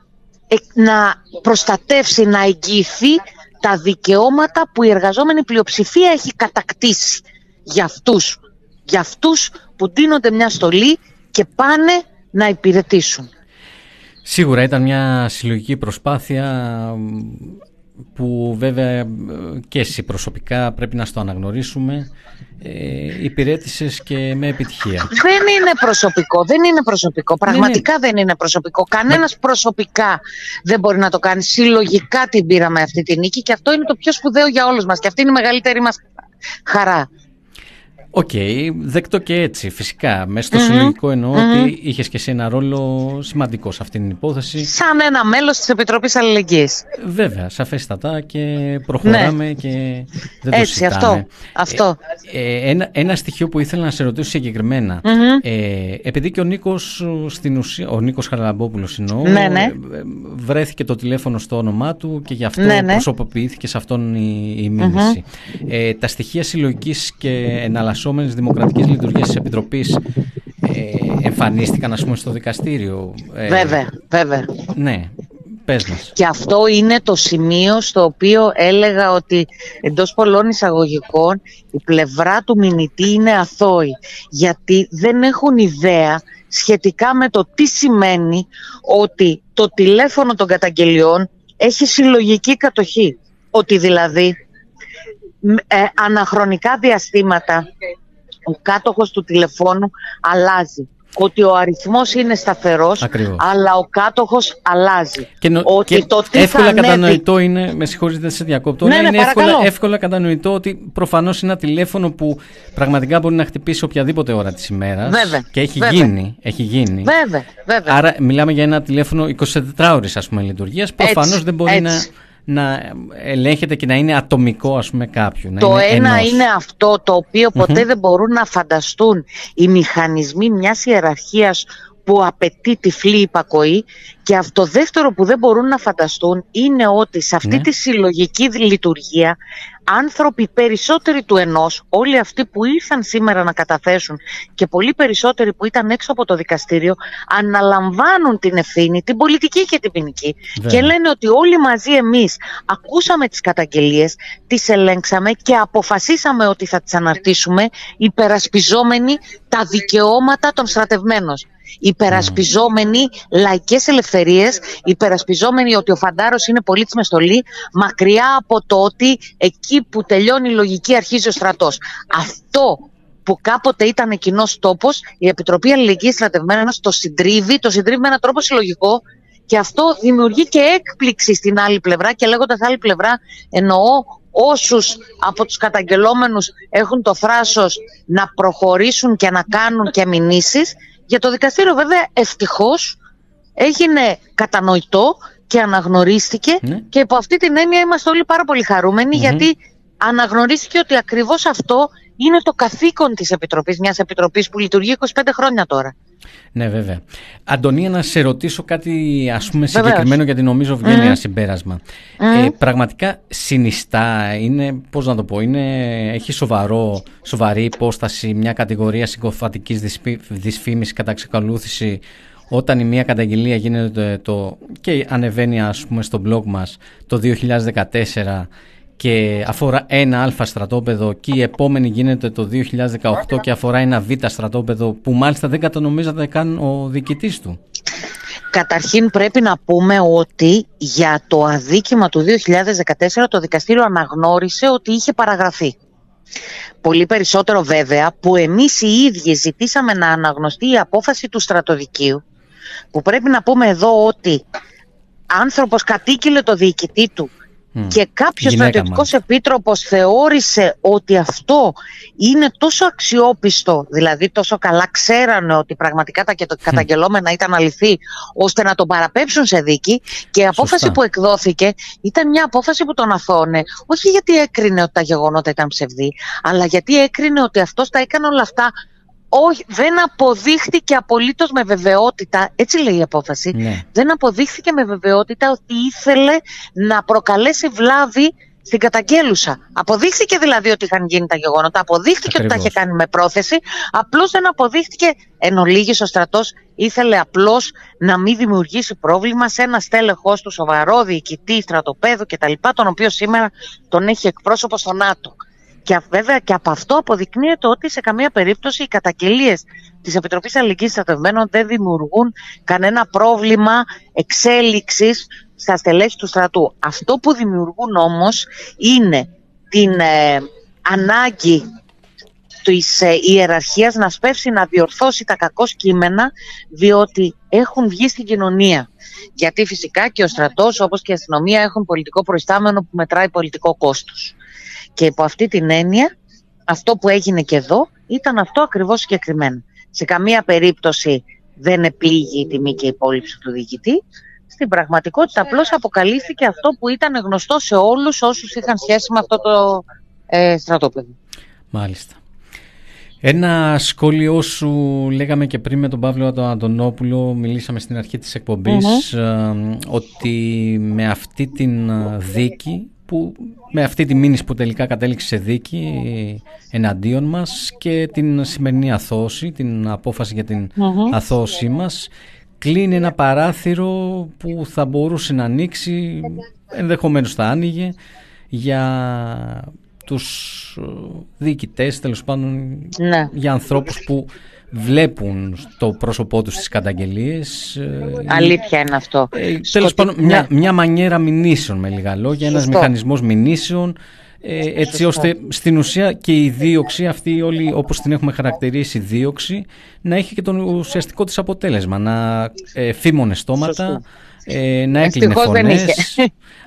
να προστατεύσει, να εγγυηθεί τα δικαιώματα που η εργαζόμενη πλειοψηφία έχει κατακτήσει για αυτούς, για αυτούς που δίνονται μια στολή και πάνε να υπηρετήσουν. Σίγουρα ήταν μια συλλογική προσπάθεια που βέβαια και εσύ προσωπικά πρέπει να στο αναγνωρίσουμε, ε, υπηρέτησες και με επιτυχία. Δεν είναι προσωπικό, δεν είναι προσωπικό, πραγματικά ναι, ναι. δεν είναι προσωπικό. Κανένας ναι. προσωπικά δεν μπορεί να το κάνει. Συλλογικά την πήραμε αυτή τη νίκη και αυτό είναι το πιο σπουδαίο για όλους μας και αυτή είναι η μεγαλύτερη μας χαρά. Οκ, okay, δεκτό και έτσι, φυσικά. Μέσα στο mm-hmm. συλλογικό εννοώ mm-hmm. ότι είχες και εσύ ένα ρόλο σημαντικό σε αυτήν την υπόθεση. Σαν ένα μέλος της Επιτροπής Αλληλεγγύης. Βέβαια, σαφέστατα και προχωράμε ναι. και δεν το έτσι, συζητάμε. Αυτό, αυτό. Ε, ε, ένα, ένα στοιχείο που ήθελα να σε ρωτήσω συγκεκριμένα. Mm-hmm. Ε, επειδή και ο Νίκος, στην ουσία, ο Νίκος Χαραλαμπόπουλος εννοώ, ναι, ναι. βρέθηκε το τηλέφωνο στο όνομά του και γι' αυτό ναι, ναι. προσωποποιήθηκε σε αυτόν η, η μήνυση. Mm-hmm. Ε, τα στοιχεία συλλογικής και εναλλασσόμενης δημοκρατικής λειτουργίας της Επιτροπής ε, εμφανίστηκαν, ας πούμε, στο δικαστήριο. Ε, βέβαια, βέβαια. Ναι, πες μας. Και αυτό είναι το σημείο στο οποίο έλεγα ότι εντός πολλών εισαγωγικών η πλευρά του μηνυτή είναι αθώη, γιατί δεν έχουν ιδέα σχετικά με το τι σημαίνει ότι το τηλέφωνο των καταγγελιών έχει συλλογική κατοχή. Ότι δηλαδή... Ε, αναχρονικά διαστήματα ο κάτοχος του τηλεφώνου αλλάζει. Ότι ο αριθμός είναι σταθερός, ακριβώς. αλλά ο κάτοχος αλλάζει. Και νο... ότι και το τι εύκολα θα κατανοητό ανέβει... είναι, με συγχωρείτε σε διακόπτω, ναι, ναι, είναι εύκολα, εύκολα κατανοητό ότι προφανώς είναι ένα τηλέφωνο που πραγματικά μπορεί να χτυπήσει οποιαδήποτε ώρα της ημέρας. Βέβαια, και έχει βέβαια. γίνει. Έχει γίνει. Βέβαια, βέβαια. Άρα μιλάμε για ένα τηλέφωνο εικοσιτετράωρης, ας πούμε, λειτουργίας. Προφανώς δεν μπορεί έτσι. να... να ελέγχεται και να είναι ατομικό, ας πούμε, κάποιου. Το ένα ενός. είναι αυτό το οποίο ποτέ mm-hmm. δεν μπορούν να φανταστούν οι μηχανισμοί μιας ιεραρχίας που απαιτεί τυφλή υπακοή, και αυτό δεύτερο που δεν μπορούν να φανταστούν είναι ότι σε αυτή ναι. τη συλλογική λειτουργία άνθρωποι περισσότεροι του ενός, όλοι αυτοί που ήρθαν σήμερα να καταθέσουν και πολύ περισσότεροι που ήταν έξω από το δικαστήριο, αναλαμβάνουν την ευθύνη, την πολιτική και την ποινική ναι. και λένε ότι όλοι μαζί εμείς ακούσαμε τις καταγγελίες, τις ελέγξαμε και αποφασίσαμε ότι θα τις αναρτήσουμε υπερασπιζόμενοι τα δικαιώματα των στρατευμένων. Υπερασπιζόμενοι mm. λαϊκές ελευθερίες, υπερασπιζόμενοι ότι ο φαντάρος είναι πολίτης με στολή, μακριά από το ότι εκεί που τελειώνει η λογική αρχίζει ο στρατός. Αυτό που κάποτε ήταν κοινός τόπος, η Επιτροπή Αλληλεγγύης Στρατευμένων το συντρίβει, το συντρίβει με έναν τρόπο συλλογικό, και αυτό δημιουργεί και έκπληξη στην άλλη πλευρά. Και λέγοντας άλλη πλευρά, εννοώ όσους από τους καταγγελόμενους έχουν το θράσος να προχωρήσουν και να κάνουν και μηνύσεις. Για το δικαστήριο βέβαια ευτυχώς έγινε κατανοητό και αναγνωρίστηκε ναι. και υπό αυτή την έννοια είμαστε όλοι πάρα πολύ χαρούμενοι mm-hmm. γιατί αναγνωρίστηκε ότι ακριβώς αυτό είναι το καθήκον της Επιτροπής, μιας Επιτροπής που λειτουργεί είκοσι πέντε χρόνια τώρα. Ναι, βέβαια. Αντωνία, να σε ρωτήσω κάτι, ας πούμε, συγκεκριμένο, βεβαίως. γιατί νομίζω βγαίνει mm. ένα συμπέρασμα. Mm. Ε, πραγματικά συνιστά, είναι, πώς να το πω, είναι, έχει σοβαρό, σοβαρή υπόσταση μια κατηγορία συγκοφατικής δυσφήμισης κατά εξακολούθηση, όταν η μία καταγγελία γίνεται το, και ανεβαίνει, ας πούμε, στο blog μας το δύο χιλιάδες δεκατέσσερα και αφορά ένα Α στρατόπεδο, και η επόμενη γίνεται το δύο χιλιάδες δεκαοκτώ και αφορά ένα Β στρατόπεδο που μάλιστα δεν κατανομίζεται καν ο διοικητής του. Καταρχήν πρέπει να πούμε ότι για το αδίκημα του δύο χιλιάδες δεκατέσσερα το δικαστήριο αναγνώρισε ότι είχε παραγραφεί. Πολύ περισσότερο βέβαια που εμείς οι ίδιοι ζητήσαμε να αναγνωστεί η απόφαση του στρατοδικείου, που πρέπει να πούμε εδώ ότι άνθρωπος κατήγγειλε το διοικητή του και κάποιος στρατιωτικός επίτροπος θεώρησε ότι αυτό είναι τόσο αξιόπιστο, δηλαδή τόσο καλά ξέρανε ότι πραγματικά τα καταγγελόμενα ήταν αληθή, ώστε να τον παραπέψουν σε δίκη, και η απόφαση Σωστά. που εκδόθηκε ήταν μια απόφαση που τον αθώωνε, όχι γιατί έκρινε ότι τα γεγονότα ήταν ψευδή, αλλά γιατί έκρινε ότι αυτός τα έκανε όλα αυτά. Όχι, δεν αποδείχθηκε απολύτως με βεβαιότητα, έτσι λέει η απόφαση, ναι. δεν αποδείχθηκε με βεβαιότητα ότι ήθελε να προκαλέσει βλάβη στην καταγγέλουσα. Αποδείχθηκε δηλαδή ότι είχαν γίνει τα γεγονότα, αποδείχθηκε Ακριβώς. ότι τα είχε κάνει με πρόθεση, απλώς δεν αποδείχθηκε, εν ολίγης ο στρατός ήθελε απλώς να μην δημιουργήσει πρόβλημα σε ένα στέλεχος του, σοβαρό διοικητή, στρατοπέδου κτλ, τον οποίο σήμερα τον έχει εκπρόσωπο στο ΝΑΤΟ. Και βέβαια και από αυτό αποδεικνύεται ότι σε καμία περίπτωση οι καταγγελίες της Επιτροπής Αλληλεγγύης Στρατευμένων δεν δημιουργούν κανένα πρόβλημα εξέλιξης στα στελέχη του στρατού. Αυτό που δημιουργούν όμως είναι την ε, ανάγκη της ε, ιεραρχίας να σπεύσει, να διορθώσει τα κακώς κείμενα, διότι έχουν βγει στην κοινωνία. Γιατί φυσικά και ο στρατός, όπως και η αστυνομία, έχουν πολιτικό προϊστάμενο που μετράει πολιτικό κόστος. Και υπό αυτή την έννοια, αυτό που έγινε και εδώ ήταν αυτό ακριβώς συγκεκριμένο. Σε καμία περίπτωση δεν επλήγει η τιμή και η υπόλοιψη του διοικητή. Στην πραγματικότητα απλώς αποκαλύφθηκε αυτό που ήταν γνωστό σε όλους όσους είχαν σχέση με αυτό το ε, στρατόπεδο. Μάλιστα. Ένα σχόλιο σου λέγαμε και πριν με τον Παύλο Αντωνόπουλο, μιλήσαμε στην αρχή της εκπομπής, mm-hmm. ότι με αυτή την δίκη, που, με αυτή τη μήνυση που τελικά κατέληξε σε δίκη εναντίον μας και την σημερινή αθώωση, την απόφαση για την mm-hmm. αθώωσή μας, κλείνει ένα παράθυρο που θα μπορούσε να ανοίξει, ενδεχομένως θα άνοιγε, για τους διοικητές, τέλος πάντων, ναι. για ανθρώπους που βλέπουν στο πρόσωπό τους τις καταγγελίες. Αλήθεια είναι αυτό. Ε, τέλος Σκοτή... πάντων, μια, ναι. μια μανιέρα μηνύσεων, με λίγα λόγια, Σωστό. ένας μηχανισμός μηνύσεων, ε, έτσι Σωστό. ώστε στην ουσία και η δίωξη αυτή, όλοι όπως την έχουμε χαρακτηρίσει δίωξη, να έχει και τον ουσιαστικό της αποτέλεσμα, να ε, φήμωνε στόματα, Σωστό. Ε, να έκλεινε φωνές.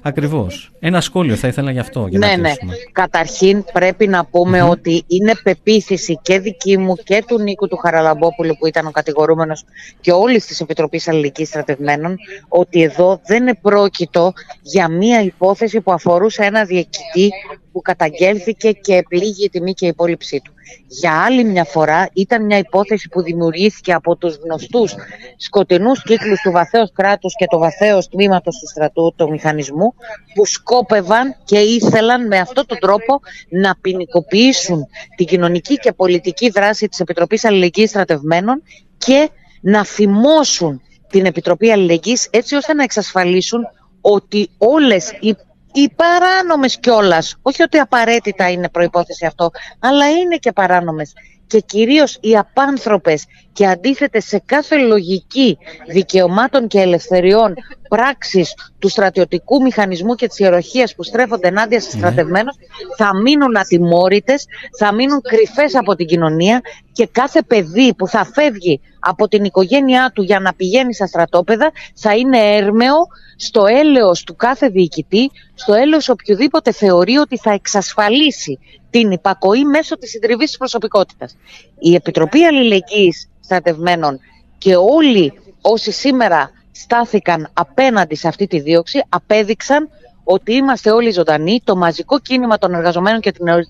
Ακριβώς. Ένα σχόλιο θα ήθελα γι' αυτό. Για ναι, να ναι. Καταρχήν πρέπει να πούμε mm-hmm. ότι είναι πεποίθηση και δική μου και του Νίκου του Χαραλαμπόπουλου, που ήταν ο κατηγορούμενος, και όλης της Επιτροπής Αλληλεγγύης Στρατευμένων, ότι εδώ δεν επρόκειτο για μία υπόθεση που αφορούσε ένα διοικητή που καταγγέλθηκε και επλήγει η τιμή και η υπόλοιψή του. Για άλλη μια φορά ήταν μια υπόθεση που δημιουργήθηκε από τους γνωστούς σκοτεινούς κύκλους του βαθέως κράτους και του βαθέως τμήματος του στρατού, του μηχανισμού, που σκόπευαν και ήθελαν με αυτόν τον τρόπο να ποινικοποιήσουν την κοινωνική και πολιτική δράση της Επιτροπής Αλληλεγγύης Στρατευμένων και να φημώσουν την Επιτροπή Αλληλεγγύης, έτσι ώστε να εξασφαλίσουν ότι όλες οι Οι παράνομες κιόλας, όχι ότι απαραίτητα είναι προϋπόθεση αυτό, αλλά είναι και παράνομες και κυρίως οι απάνθρωπες και αντίθετες σε κάθε λογική δικαιωμάτων και ελευθεριών πράξεις του στρατιωτικού μηχανισμού και της ιεραρχίας που στρέφονται ενάντια σε στρατευμένους, θα μείνουν ατιμόρητες, θα μείνουν κρυφές από την κοινωνία, και κάθε παιδί που θα φεύγει από την οικογένειά του για να πηγαίνει στα στρατόπεδα θα είναι έρμεο στο έλεος του κάθε διοικητή, στο έλεος οποιοδήποτε θεωρεί ότι θα εξασφαλίσει την υπακοή μέσω της συντριβής της προσωπικότητας. Η Επιτροπή Αλληλεγγύης Στρατευμένων και όλοι όσοι σήμερα στάθηκαν απέναντι σε αυτή τη δίωξη απέδειξαν ότι είμαστε όλοι ζωντανοί, το μαζικό κίνημα των εργαζομένων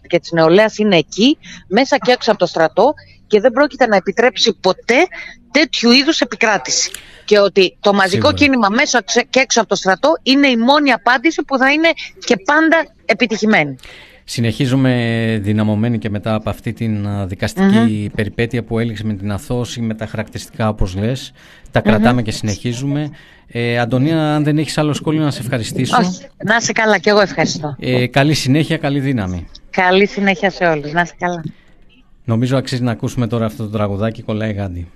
και της νεολαίας είναι εκεί, μέσα και έξω από το στρατό, και δεν πρόκειται να επιτρέψει ποτέ τέτοιου είδους επικράτηση. Και ότι το μαζικό Σίγουρα. κίνημα μέσα και έξω από το στρατό είναι η μόνη απάντηση που θα είναι και πάντα επιτυχημένη. Συνεχίζουμε δυναμωμένοι και μετά από αυτή την δικαστική mm-hmm. περιπέτεια που έληξε με την αθώωση, με τα χαρακτηριστικά όπως λες. Τα mm-hmm. κρατάμε και συνεχίζουμε. Ε, Αντωνία, αν δεν έχεις άλλο σχόλιο, να σε ευχαριστήσω. Όχι, να σε καλά, και εγώ ευχαριστώ. Ε, καλή συνέχεια, καλή δύναμη. Καλή συνέχεια σε όλους, να σε καλά. Νομίζω αξίζει να ακούσουμε τώρα αυτό το τραγουδάκι, κολλάει γάντι.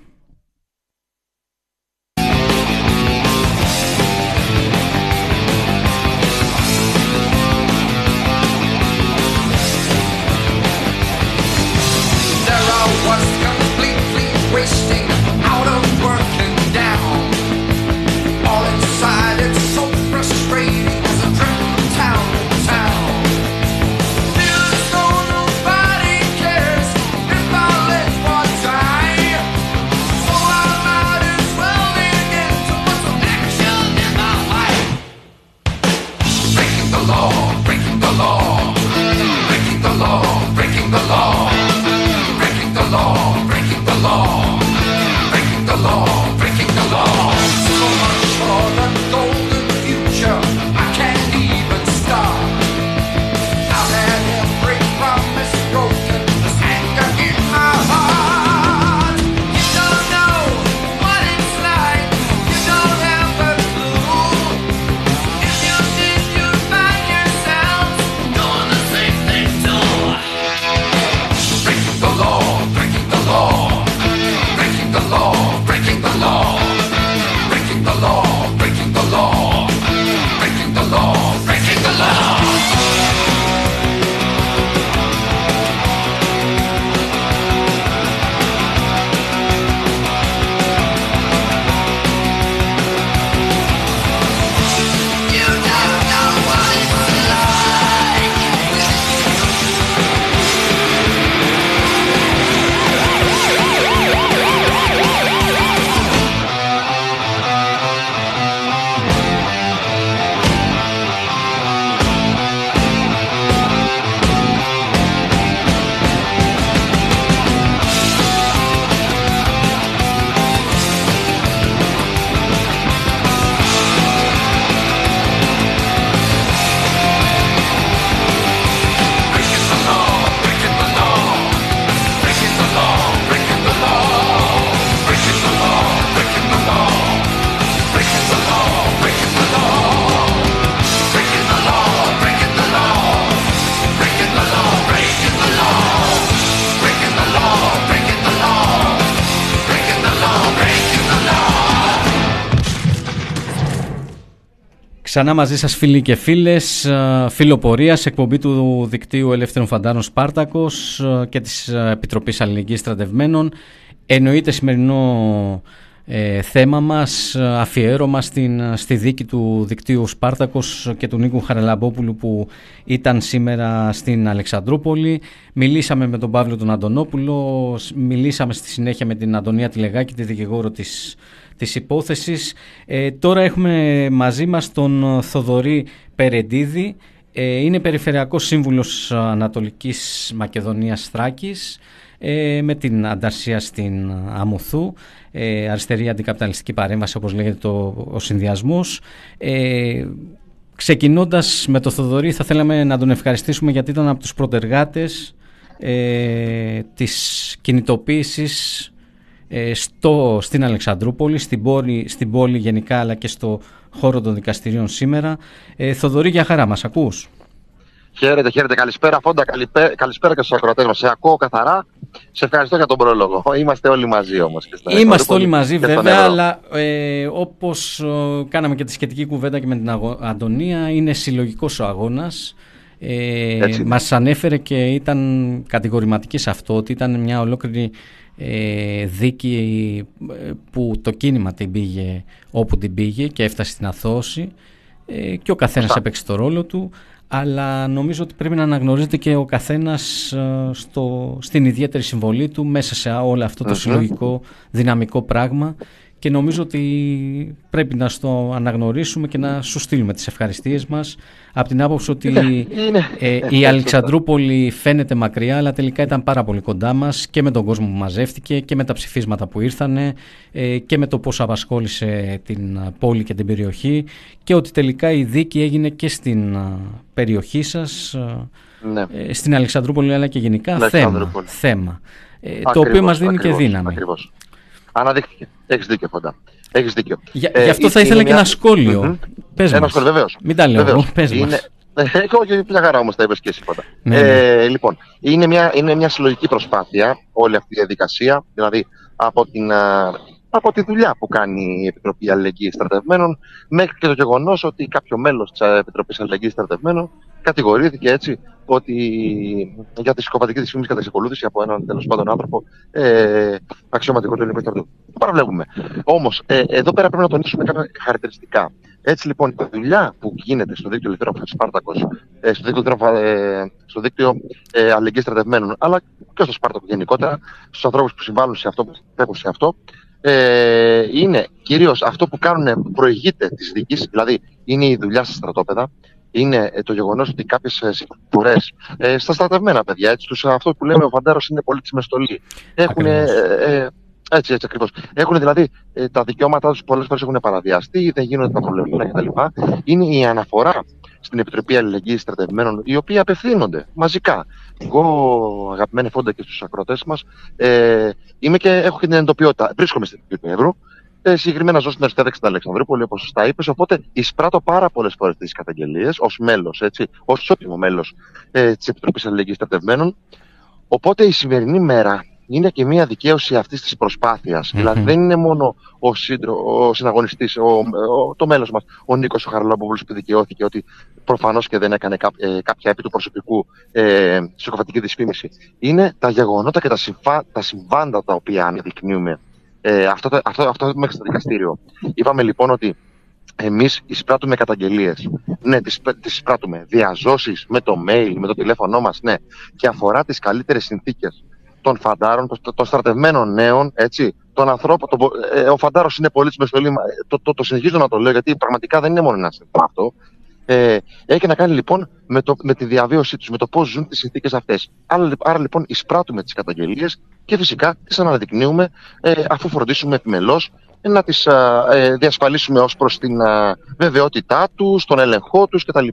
Ξανά μαζί σας φίλοι και φίλες, φιλοπορίας, εκπομπή του Δικτύου Ελεύθερων Φαντάρων Σπάρτακος και της Επιτροπής Αλληλεγγύης Στρατευμένων. Εννοείται σημερινό ε, θέμα μας, αφιέρωμα στην, στη δίκη του Δικτύου Σπάρτακος και του Νίκου Χαραλαμπόπουλου που ήταν σήμερα στην Αλεξανδρούπολη. Μιλήσαμε με τον Παύλο τον Αντωνόπουλο, μιλήσαμε στη συνέχεια με την Αντωνία Αλεγάκη, τη δικηγόρο της της υπόθεσης. Ε, τώρα έχουμε μαζί μας τον Θοδωρή Περεντίδη. Ε, είναι Περιφερειακός Σύμβουλος Ανατολικής Μακεδονίας Θράκης ε, με την ανταρσία στην Αμοθού. Ε, αριστερή αντικαπιταλιστική παρέμβαση, όπως λέγεται το, ο συνδυασμός. Ε, ξεκινώντας με τον Θοδωρή, θα θέλαμε να τον ευχαριστήσουμε γιατί ήταν από τους πρωτεργάτες ε, της κινητοποίησης Στο, στην Αλεξανδρούπολη, στην πόλη, στην πόλη γενικά, αλλά και στο χώρο των δικαστηρίων σήμερα. Ε, Θοδωρή, για χαρά, μας ακούς? Χαίρετε, χαίρετε. Καλησπέρα, Φόντα. Καλησπέρα, καλησπέρα και στους ακροατές μας. Σε ακούω καθαρά. Σε ευχαριστώ για τον πρόλογο. Είμαστε όλοι μαζί όμως. Είμαστε όλοι μαζί, βέβαια, αλλά ε, όπως ε, κάναμε και τη σχετική κουβέντα και με την αγω... Αντωνία, είναι συλλογικός ο αγώνας. Ε, μας ανέφερε και ήταν κατηγορηματική σε αυτό, ότι ήταν μια ολόκληρη ε, δίκη που το κίνημα την πήγε όπου την πήγε και έφτασε στην αθώωση ε, και ο καθένας Στα. έπαιξε το ρόλο του, αλλά νομίζω ότι πρέπει να αναγνωρίζεται και ο καθένας στο, στην ιδιαίτερη συμβολή του μέσα σε όλο αυτό το συλλογικό δυναμικό πράγμα, και νομίζω ότι πρέπει να στο αναγνωρίσουμε και να σου στείλουμε τις ευχαριστίες μας από την άποψη ότι είναι, ε, είναι. η Αλεξανδρούπολη φαίνεται μακριά, αλλά τελικά ήταν πάρα πολύ κοντά μας και με τον κόσμο που μαζεύτηκε και με τα ψηφίσματα που ήρθανε ε, και με το πώς απασχόλησε την πόλη και την περιοχή, και ότι τελικά η δίκη έγινε και στην περιοχή σας, ναι. ε, στην Αλεξανδρούπολη, αλλά και γενικά θέμα, θέμα ε, ακριβώς, το οποίο μας δίνει ακριβώς, και δύναμη. Ακριβώς. Αναδείχθηκε. Έχεις δίκιο, Φοντά. Έχεις δίκιο. Για, ε, γι' αυτό θα ήθελα μια... και ένα σχόλιο. Mm-hmm. Πες ένα σχόλιο, βεβαίως. Μην τα λέω. Βεβαίως. Πες είναι... μας. Όχι, μια χαρά όμως τα είπες και εσύ, Φοντά. Ναι, ε, ναι. Λοιπόν, είναι μια, είναι μια συλλογική προσπάθεια όλη αυτή η διαδικασία. Δηλαδή, από, την, από τη δουλειά που κάνει η Επιτροπή Αλληλεγγύης Στρατευμένων, μέχρι και το γεγονός ότι κάποιο μέλος της Επιτροπής Αλληλεγγύης Στρατευμένων κατηγορήθηκε έτσι ότι για τη σκοπαδική της φήμης κατά εξακολούθηση από έναν τέλος πάντων άνθρωπο ε, αξιωματικό του ελληνικού στρατού. Το παραβλέπουμε. Όμως, ε, εδώ πέρα πρέπει να τονίσουμε κάποια χαρακτηριστικά. Έτσι λοιπόν, η δουλειά που γίνεται στο δίκτυο Ελεύθερων Σπάρτακος, ε, στο δίκτυο, ε, στο δίκτυο ε, Αλληλεγγύης Στρατευμένων, αλλά και στο Σπάρτακο γενικότερα, στους ανθρώπους που συμβάλλουν σε αυτό, που συμμετέχουν σε αυτό, ε, είναι κυρίως αυτό που κάνουν προηγείται της δίκης, δηλαδή είναι η δουλειά στα στρατόπεδα. Είναι το γεγονός ότι κάποιες συμφορές ε, στα στρατευμένα παιδιά, έτσι, τους, αυτό που λέμε ο φαντάρος είναι πολίτης με στολή. Έχουν, ε, ε, έτσι, έτσι ακριβώς. Έχουν δηλαδή ε, τα δικαιώματά τους πολλές φορές έχουν παραβιαστεί, δεν γίνονται τα προβλεπόμενα κτλ. Είναι η αναφορά στην Επιτροπή Αλληλεγγύης Στρατευμένων, οι οποίοι απευθύνονται μαζικά. Εγώ, αγαπημένοι Φόντα, και στους ακροατές μας, ε, είμαι και έχω και την εντοπιότητα. Βρίσκομαι στην Επιτροπή του Εύρου. Ε, συγκεκριμένα ζω στην αριστερά στην Αλεξανδρούπολη, όπως τα είπες, οπότε εισπράττω πάρα πολλές φορές τις καταγγελίες ως μέλος, έτσι, ως ισότιμο μέλος ε, της Επιτροπής Αλληλεγγύης Στρατευμένων. Οπότε η σημερινή μέρα είναι και μια δικαίωση αυτής της προσπάθειας. Mm-hmm. Δηλαδή δεν είναι μόνο ο, σύντρο, ο συναγωνιστής, ο, ο, το μέλος μας, ο Νίκος Χαραλαμπόπουλος, που δικαιώθηκε ότι προφανώς και δεν έκανε κά, ε, κάποια επί του προσωπικού ε, συκοφαντική δυσφήμιση. Είναι τα γεγονότα και τα, συμφα, τα συμβάντα τα οποία αναδεικνύουμε. Ε, αυτό, αυτό, αυτό μέχρι στο δικαστήριο. Είπαμε λοιπόν ότι εμείς εισπράττουμε καταγγελίες. Ναι, τις, τις εισπράττουμε. Διαζώσεις με το mail, με το τηλέφωνό μας, ναι. Και αφορά τις καλύτερες συνθήκες των φαντάρων, των στρατευμένων νέων, έτσι. Τον ανθρώπο, τον, ε, ο φαντάρος είναι πολίτης με στολή. Το, το, το συνεχίζω να το λέω γιατί πραγματικά δεν είναι μόνο ένα θέμα αυτό. Ε, έχει να κάνει λοιπόν με, το, με τη διαβίωσή τους, με το πώς ζουν τις συνθήκες αυτές. Άρα, άρα λοιπόν εισπράττουμε τις καταγγελίες και φυσικά τις αναδεικνύουμε ε, αφού φροντίσουμε επιμελώς ε, να τις ε, διασφαλίσουμε ως προς την ε, βεβαιότητά τους, τον έλεγχό τους κτλ.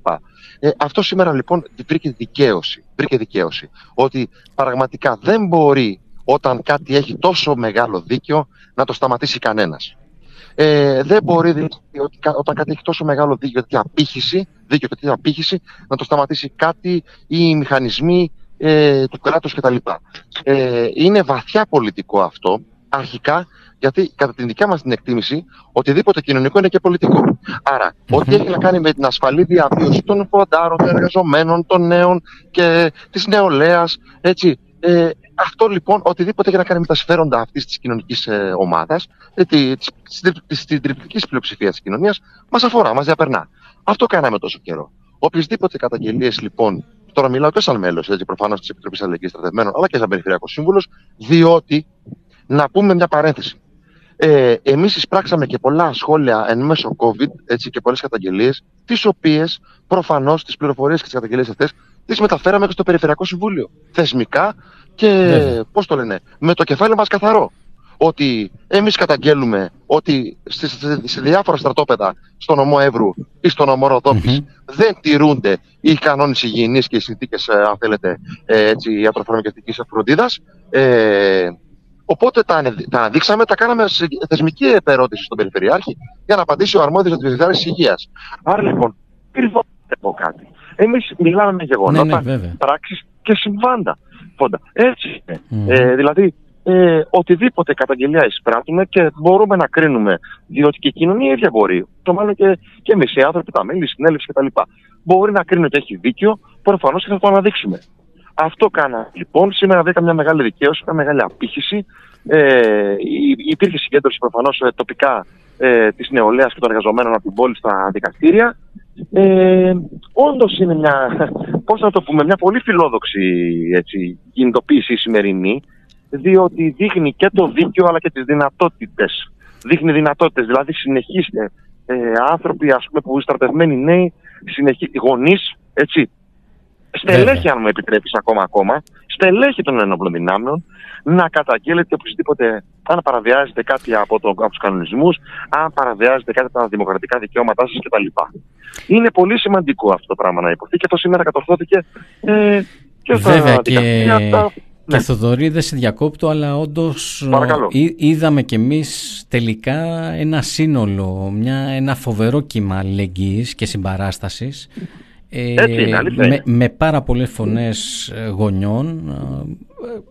Ε, αυτό σήμερα λοιπόν βρήκε δικαίωση, βρήκε δικαίωση. Ότι πραγματικά δεν μπορεί όταν κάτι έχει τόσο μεγάλο δίκιο να το σταματήσει κανένας. Ε, δεν μπορεί δηλαδή, όταν κάτι έχει τόσο μεγάλο δίκιο και απήχηση, δίκιο και τέτοια απήχηση, να το σταματήσει κάτι ή οι μηχανισμοί ε, του κράτους κτλ. Ε, είναι βαθιά πολιτικό αυτό. Αρχικά γιατί κατά την δικιά μας την εκτίμηση οτιδήποτε κοινωνικό είναι και πολιτικό. Άρα, ό,τι έχει να κάνει με την ασφαλή διαβίωση των φαντάρων, των εργαζομένων, των νέων και της νεολαίας, έτσι. Ε, αυτό λοιπόν, οτιδήποτε έχει να κάνει με τα συμφέροντα αυτής της κοινωνικής ε, ομάδας, ε, της συντριπτικής πλειοψηφίας της κοινωνίας, μας αφορά, μας διαπερνά. Αυτό κάναμε τόσο καιρό. Οποιεσδήποτε καταγγελίες λοιπόν, τώρα μιλάω και σαν μέλος, έτσι, προφανώς της Επιτροπής Αλληλεγγύης Στρατευμένων, αλλά και σαν Περιφερειακό Σύμβουλος, διότι, να πούμε μια παρένθεση. Ε, εμείς εισπράξαμε και πολλά σχόλια εν μέσω COVID, έτσι, και πολλές καταγγελίες, τις οποίες προφανώς τις πληροφορίες και τις καταγγελίες αυτές τις μεταφέραμε και στο Περιφερειακό Συμβούλιο. Θεσμικά και, ναι. πώς το λένε, με το κεφάλι μας καθαρό. Ότι εμείς καταγγέλουμε ότι σε διάφορα στρατόπεδα, στο νομό Εύρου ή στο νομό Ροδόπης, mm-hmm. δεν τηρούνται οι κανόνες υγιεινής και οι συνθήκες, ε, αν θέλετε, ε, ιατροφαρμακευτικής φροντίδας. Ε, Οπότε τα, τα αναδείξαμε, τα κάναμε σε θεσμική επερώτηση στον Περιφερειάρχη για να απαντήσει ο αρμόδιος για τη Διευθυντάρηση της Υγείας. Άρα λοιπόν, κρυβόμαστε από κάτι. Εμείς μιλάμε με γεγονότα, ναι, ναι, πράξεις και συμβάντα. Φόντα. Έτσι είναι. Mm. Ε, δηλαδή, ε, οτιδήποτε καταγγελία εισπράττουμε και μπορούμε να κρίνουμε, διότι και η κοινωνία ίδια μπορεί. Το μάλλον και, και εμείς οι άνθρωποι, τα μέλη, η συνέλευση κτλ. Μπορεί να κρίνει ότι έχει δίκιο, προφανώς και θα το αναδείξουμε. Αυτό κάνα λοιπόν. Σήμερα βρήκα μια μεγάλη δικαίωση, μια μεγάλη απήχηση. Ε, υπήρχε συγκέντρωση προφανώς τοπικά ε, της νεολαίας και των εργαζομένων από την πόλη στα δικαστήρια. Ε, όντως είναι μια, πώς να το πούμε, μια πολύ φιλόδοξη, έτσι, κινητοποίηση η σημερινή, διότι δείχνει και το δίκαιο αλλά και τις δυνατότητες. Δείχνει δυνατότητες, δηλαδή συνεχίζεται ε, άνθρωποι, ας πούμε, που στρατευμένοι νέοι, συνεχίζονται γονείς, έτσι. Στελέχη, yeah. αν μου επιτρέπεις ακόμα ακόμα, στελέχη των ενόπλων δυνάμεων, να καταγγέλλεται οπωσδήποτε αν παραβιάζεται κάτι από, το, από τους κανονισμούς, αν παραβιάζεται κάτι από τα δημοκρατικά δικαιώματά σας κτλ. Είναι πολύ σημαντικό αυτό το πράγμα να υποθεί και το σήμερα κατορθώθηκε ε, και στα δικαστήρια αυτά. Και ναι. Θοδωρή, δεν σε διακόπτω, αλλά όντως εί, είδαμε κι εμείς τελικά ένα σύνολο, μια, ένα φοβερό κύμα αλληλεγγύης και συμπαράστασης. Ε, Έτσι είναι, με, με πάρα πολλές φωνές γονιών. Mm-hmm.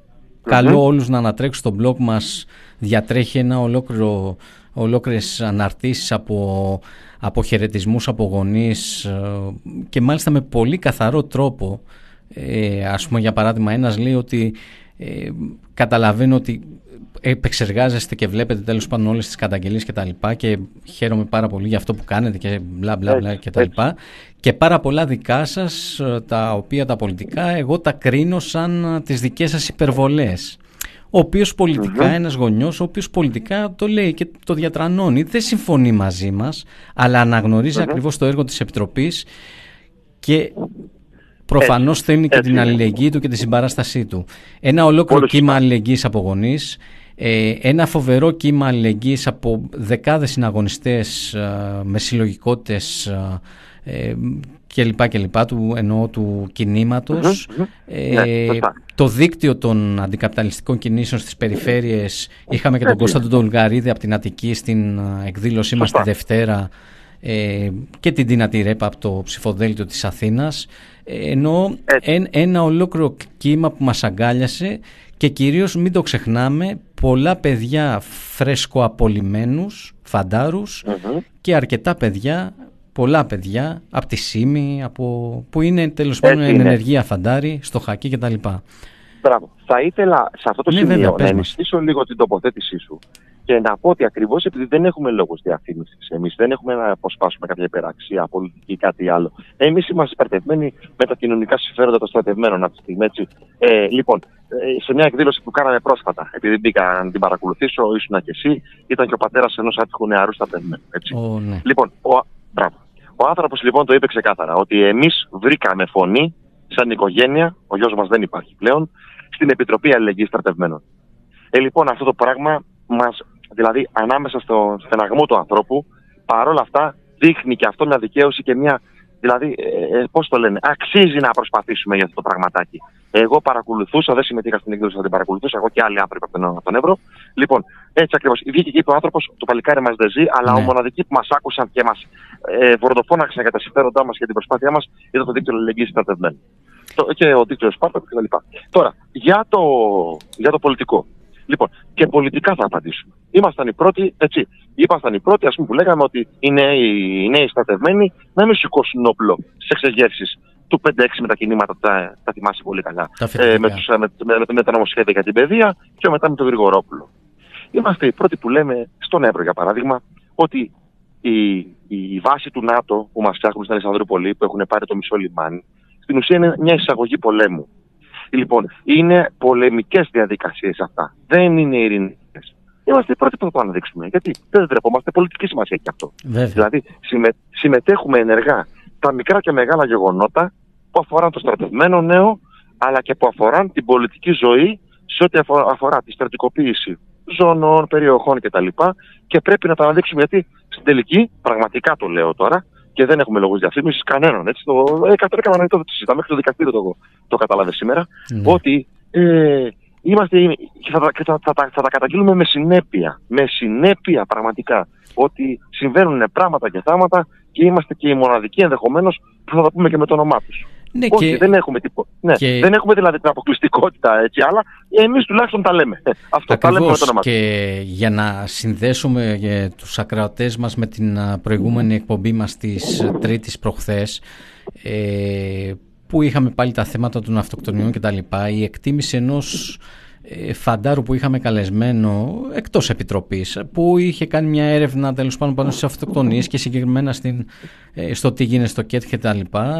Καλώ όλους να ανατρέξουν στο blog μας. Διατρέχει ένα ολόκληρο, ολόκληρες αναρτήσεις από, από χαιρετισμούς από γονείς και μάλιστα με πολύ καθαρό τρόπο. ε, Ας πούμε, για παράδειγμα, ένας λέει ότι ε, καταλαβαίνω ότι επεξεργάζεστε και βλέπετε τέλος πάντων όλες τις καταγγελίες και τα λοιπά και χαίρομαι πάρα πολύ για αυτό που κάνετε και μπλα μπλα μπλα και τα λοιπά, και πάρα πολλά δικά σας τα οποία τα πολιτικά εγώ τα κρίνω σαν τις δικές σας υπερβολές, ο οποίος πολιτικά, mm-hmm. ένας γονιός ο οποίος πολιτικά το λέει και το διατρανώνει, δεν συμφωνεί μαζί μας αλλά αναγνωρίζει, mm-hmm. ακριβώς το έργο της Επιτροπής και προφανώς θέλει και την αλληλεγγύη του και τη συμπαράστασή του. Ένα ολόκληρο κύμα αλληλεγγύης από γονείς, ένα φοβερό κύμα αλληλεγγύης από δεκάδες συναγωνιστές με συλλογικότητες κλπ. κλπ. Του, εννοώ του κινήματος. Το δίκτυο των αντικαπιταλιστικών κινήσεων στις περιφέρειες. Είχαμε και τον Κωνσταντίνο Τολγαρίδη από την Αττική στην εκδήλωσή μας τη Δευτέρα. Και την δυνατή ρέπα από το ψηφοδέλτιο της Αθήνας, ενώ ένα ολόκληρο κύμα που μας αγκάλιασε και κυρίως μην το ξεχνάμε, πολλά παιδιά φρεσκοαπολιμένους φαντάρους, mm-hmm. και αρκετά παιδιά, πολλά παιδιά από τη Σίμη, από... που είναι τέλος πάντων εν ενεργεία φαντάροι στο χακί κτλ. Μπράβο. Θα ήθελα σε αυτό το ναι, σημείο βέβαια, να ενισχύσω λίγο την τοποθέτησή σου και να πω ότι ακριβώς επειδή δεν έχουμε λόγους διαφήμισης, εμείς δεν έχουμε να αποσπάσουμε κάποια υπεραξία, πολιτική ή κάτι άλλο. Εμείς είμαστε υπερτευμένοι με τα κοινωνικά συμφέροντα των στρατευμένων αυτή τη στιγμή. Έτσι. Ε, λοιπόν, ε, σε μια εκδήλωση που κάναμε πρόσφατα, επειδή μπήκα να την παρακολουθήσω, ήσουν και εσύ, ήταν και ο πατέρας ενός άτυχου νεαρού στρατευμένου. Oh, ναι. Λοιπόν, ο, ο άνθρωπος λοιπόν το είπε ξεκάθαρα ότι εμείς βρήκαμε φωνή σαν οικογένεια, ο γιος μας δεν υπάρχει πλέον, στην Επιτροπή Αλληλεγγύης Στρατευμένων. Ε, λοιπόν, αυτό το πράγμα μας, δηλαδή ανάμεσα στο στεναγμό του ανθρώπου, παρόλα αυτά δείχνει και αυτό μια δικαίωση και μια, δηλαδή, ε, πώς το λένε, αξίζει να προσπαθήσουμε για αυτό το πραγματάκι. Εγώ παρακολουθούσα, δεν συμμετείχα στην εκδήλωση, θα την παρακολουθούσα, εγώ και άλλοι άνθρωποι από τον, από τον Εύρο. Λοιπόν, έτσι ακριβώς. Βγήκε και είπε ο άνθρωπος, το παλικάρι μας δεν ζει, αλλά ναι. ο μοναδικοί που μας άκουσαν και μας ε, βορδοφώναξαν για τα συμφέροντά μας και την προσπάθειά μας ήταν το Δίκτυο Ελεγγύης Στρατευμένων. Και ο Δίκτυο Σπάρτακος κτλ. Τώρα, για το, για το πολιτικό. Λοιπόν, και πολιτικά θα απαντήσουμε. Ήμασταν οι πρώτοι, έτσι. Ήμασταν οι πρώτοι, ας πούμε, που λέγαμε ότι οι νέοι, οι νέοι στρατευμένοι να μην σηκώσουν όπλο στις εξεγέρσεις του πέντε έξι με τα κινήματα, τα, τα θυμάσαι πολύ καλά. Ε, με, τους, με, με, με, με τα νομοσχέδια για την παιδεία και μετά με τον Γρηγορόπουλο. Είμαστε οι πρώτοι που λέμε στον Εύρο, για παράδειγμα, ότι η, η βάση του ΝΑΤΟ που μας φτιάχνουν στην Αλεξανδρούπολη, που έχουν πάρει το μισό λιμάνι, στην ουσία είναι μια εισαγωγή πολέμου. Λοιπόν, είναι πολεμικές διαδικασίες αυτά. Δεν είναι ειρηνικές. Είμαστε οι πρώτοι που θα το αναδείξουμε. Γιατί δεν ντρεπόμαστε, πολιτική σημασία και αυτό. Βέβαια. Δηλαδή, συμμε, συμμετέχουμε ενεργά τα μικρά και μεγάλα γεγονότα που αφοράν το στρατευμένο νέο, αλλά και που αφοράν την πολιτική ζωή σε ό,τι αφορά τη στρατικοποίηση ζώνων, περιοχών κτλ. Και πρέπει να τα αναδείξουμε, γιατί στην τελική, πραγματικά το λέω τώρα, και δεν έχουμε λόγους διαφήμισης κανέναν. Έτσι, το έκανα να το συζητάμε μέχρι το δικαστήριο, το, το κατάλαβε σήμερα. Mm. Ότι ε, είμαστε και θα, θα, θα, θα, τα, θα τα καταγγείλουμε με συνέπεια. Με συνέπεια, πραγματικά. Ότι συμβαίνουν πράγματα και θάματα και είμαστε και οι μοναδικοί ενδεχομένως που θα τα πούμε και με το όνομά τους. Ναι, όχι, και... δεν έχουμε τίποτα. Ναι, και... δεν έχουμε δηλαδή την αποκλειστικότητα, έτσι, αλλά εμείς τουλάχιστον τα λέμε. Αυτό, ακριβώς, τα λέμε με το όνομά τους. Και για να συνδέσουμε τους ακροατές μας με την προηγούμενη εκπομπή μας της Τρίτης προχθές, ε, που είχαμε πάλι τα θέματα των αυτοκτονιών κτλ., η εκτίμηση ενός φαντάρου που είχαμε καλεσμένο εκτός επιτροπής, που είχε κάνει μια έρευνα τέλος πάντων πάνω στις αυτοκτονίες και συγκεκριμένα στην, στο τι γίνεται στο ΚΕΤ και τα λοιπά,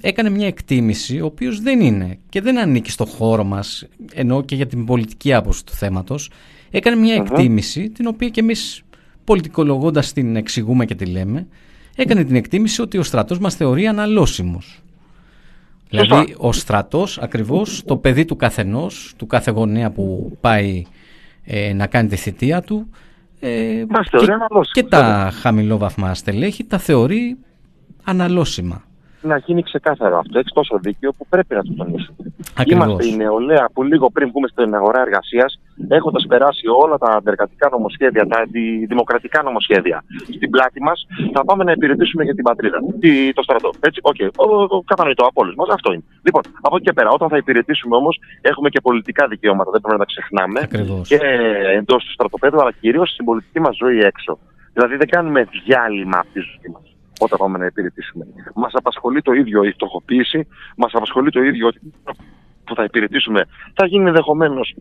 έκανε μια εκτίμηση, ο οποίος δεν είναι και δεν ανήκει στο χώρο μας, ενώ και για την πολιτική άποψη του θέματος έκανε μια εκτίμηση, την οποία και εμείς πολιτικολογώντας την εξηγούμε και τη λέμε, έκανε την εκτίμηση ότι ο στρατός μας θεωρεί αναλώσιμος. Δηλαδή ο στρατός, ακριβώς, το παιδί του καθενός, του κάθε γονέα που πάει ε, να κάνει τη θητεία του, ε, και, και τα χαμηλόβαθμα στελέχη τα θεωρεί αναλώσιμα. Να γίνει ξεκάθαρο αυτό, έχει τόσο δίκιο που πρέπει να το τονίσουμε. Ακριβώς. Είμαστε η νεολαία που λίγο πριν βγούμε στην αγορά εργασίας, έχοντας περάσει όλα τα αντεργατικά νομοσχέδια, τα αντιδημοκρατικά νομοσχέδια στην πλάτη μας, θα πάμε να υπηρετήσουμε για την πατρίδα, το στρατό. Έτσι, οκ, okay. Κατανοητό από όλους μας, αυτό είναι. Λοιπόν, από εκεί και πέρα, όταν θα υπηρετήσουμε όμως, έχουμε και πολιτικά δικαιώματα, δεν πρέπει να τα ξεχνάμε. Ακριβώς. Και εντός του στρατοπέδου, αλλά κυρίως στην πολιτική μας ζωή έξω. Δηλαδή, δεν κάνουμε διάλειμμα από τη ζωή μας. Όταν πάμε να υπηρετήσουμε, μας απασχολεί το ίδιο η φτωχοποίηση, μας απασχολεί το ίδιο ότι που θα υπηρετήσουμε θα γίνει ενδεχομένως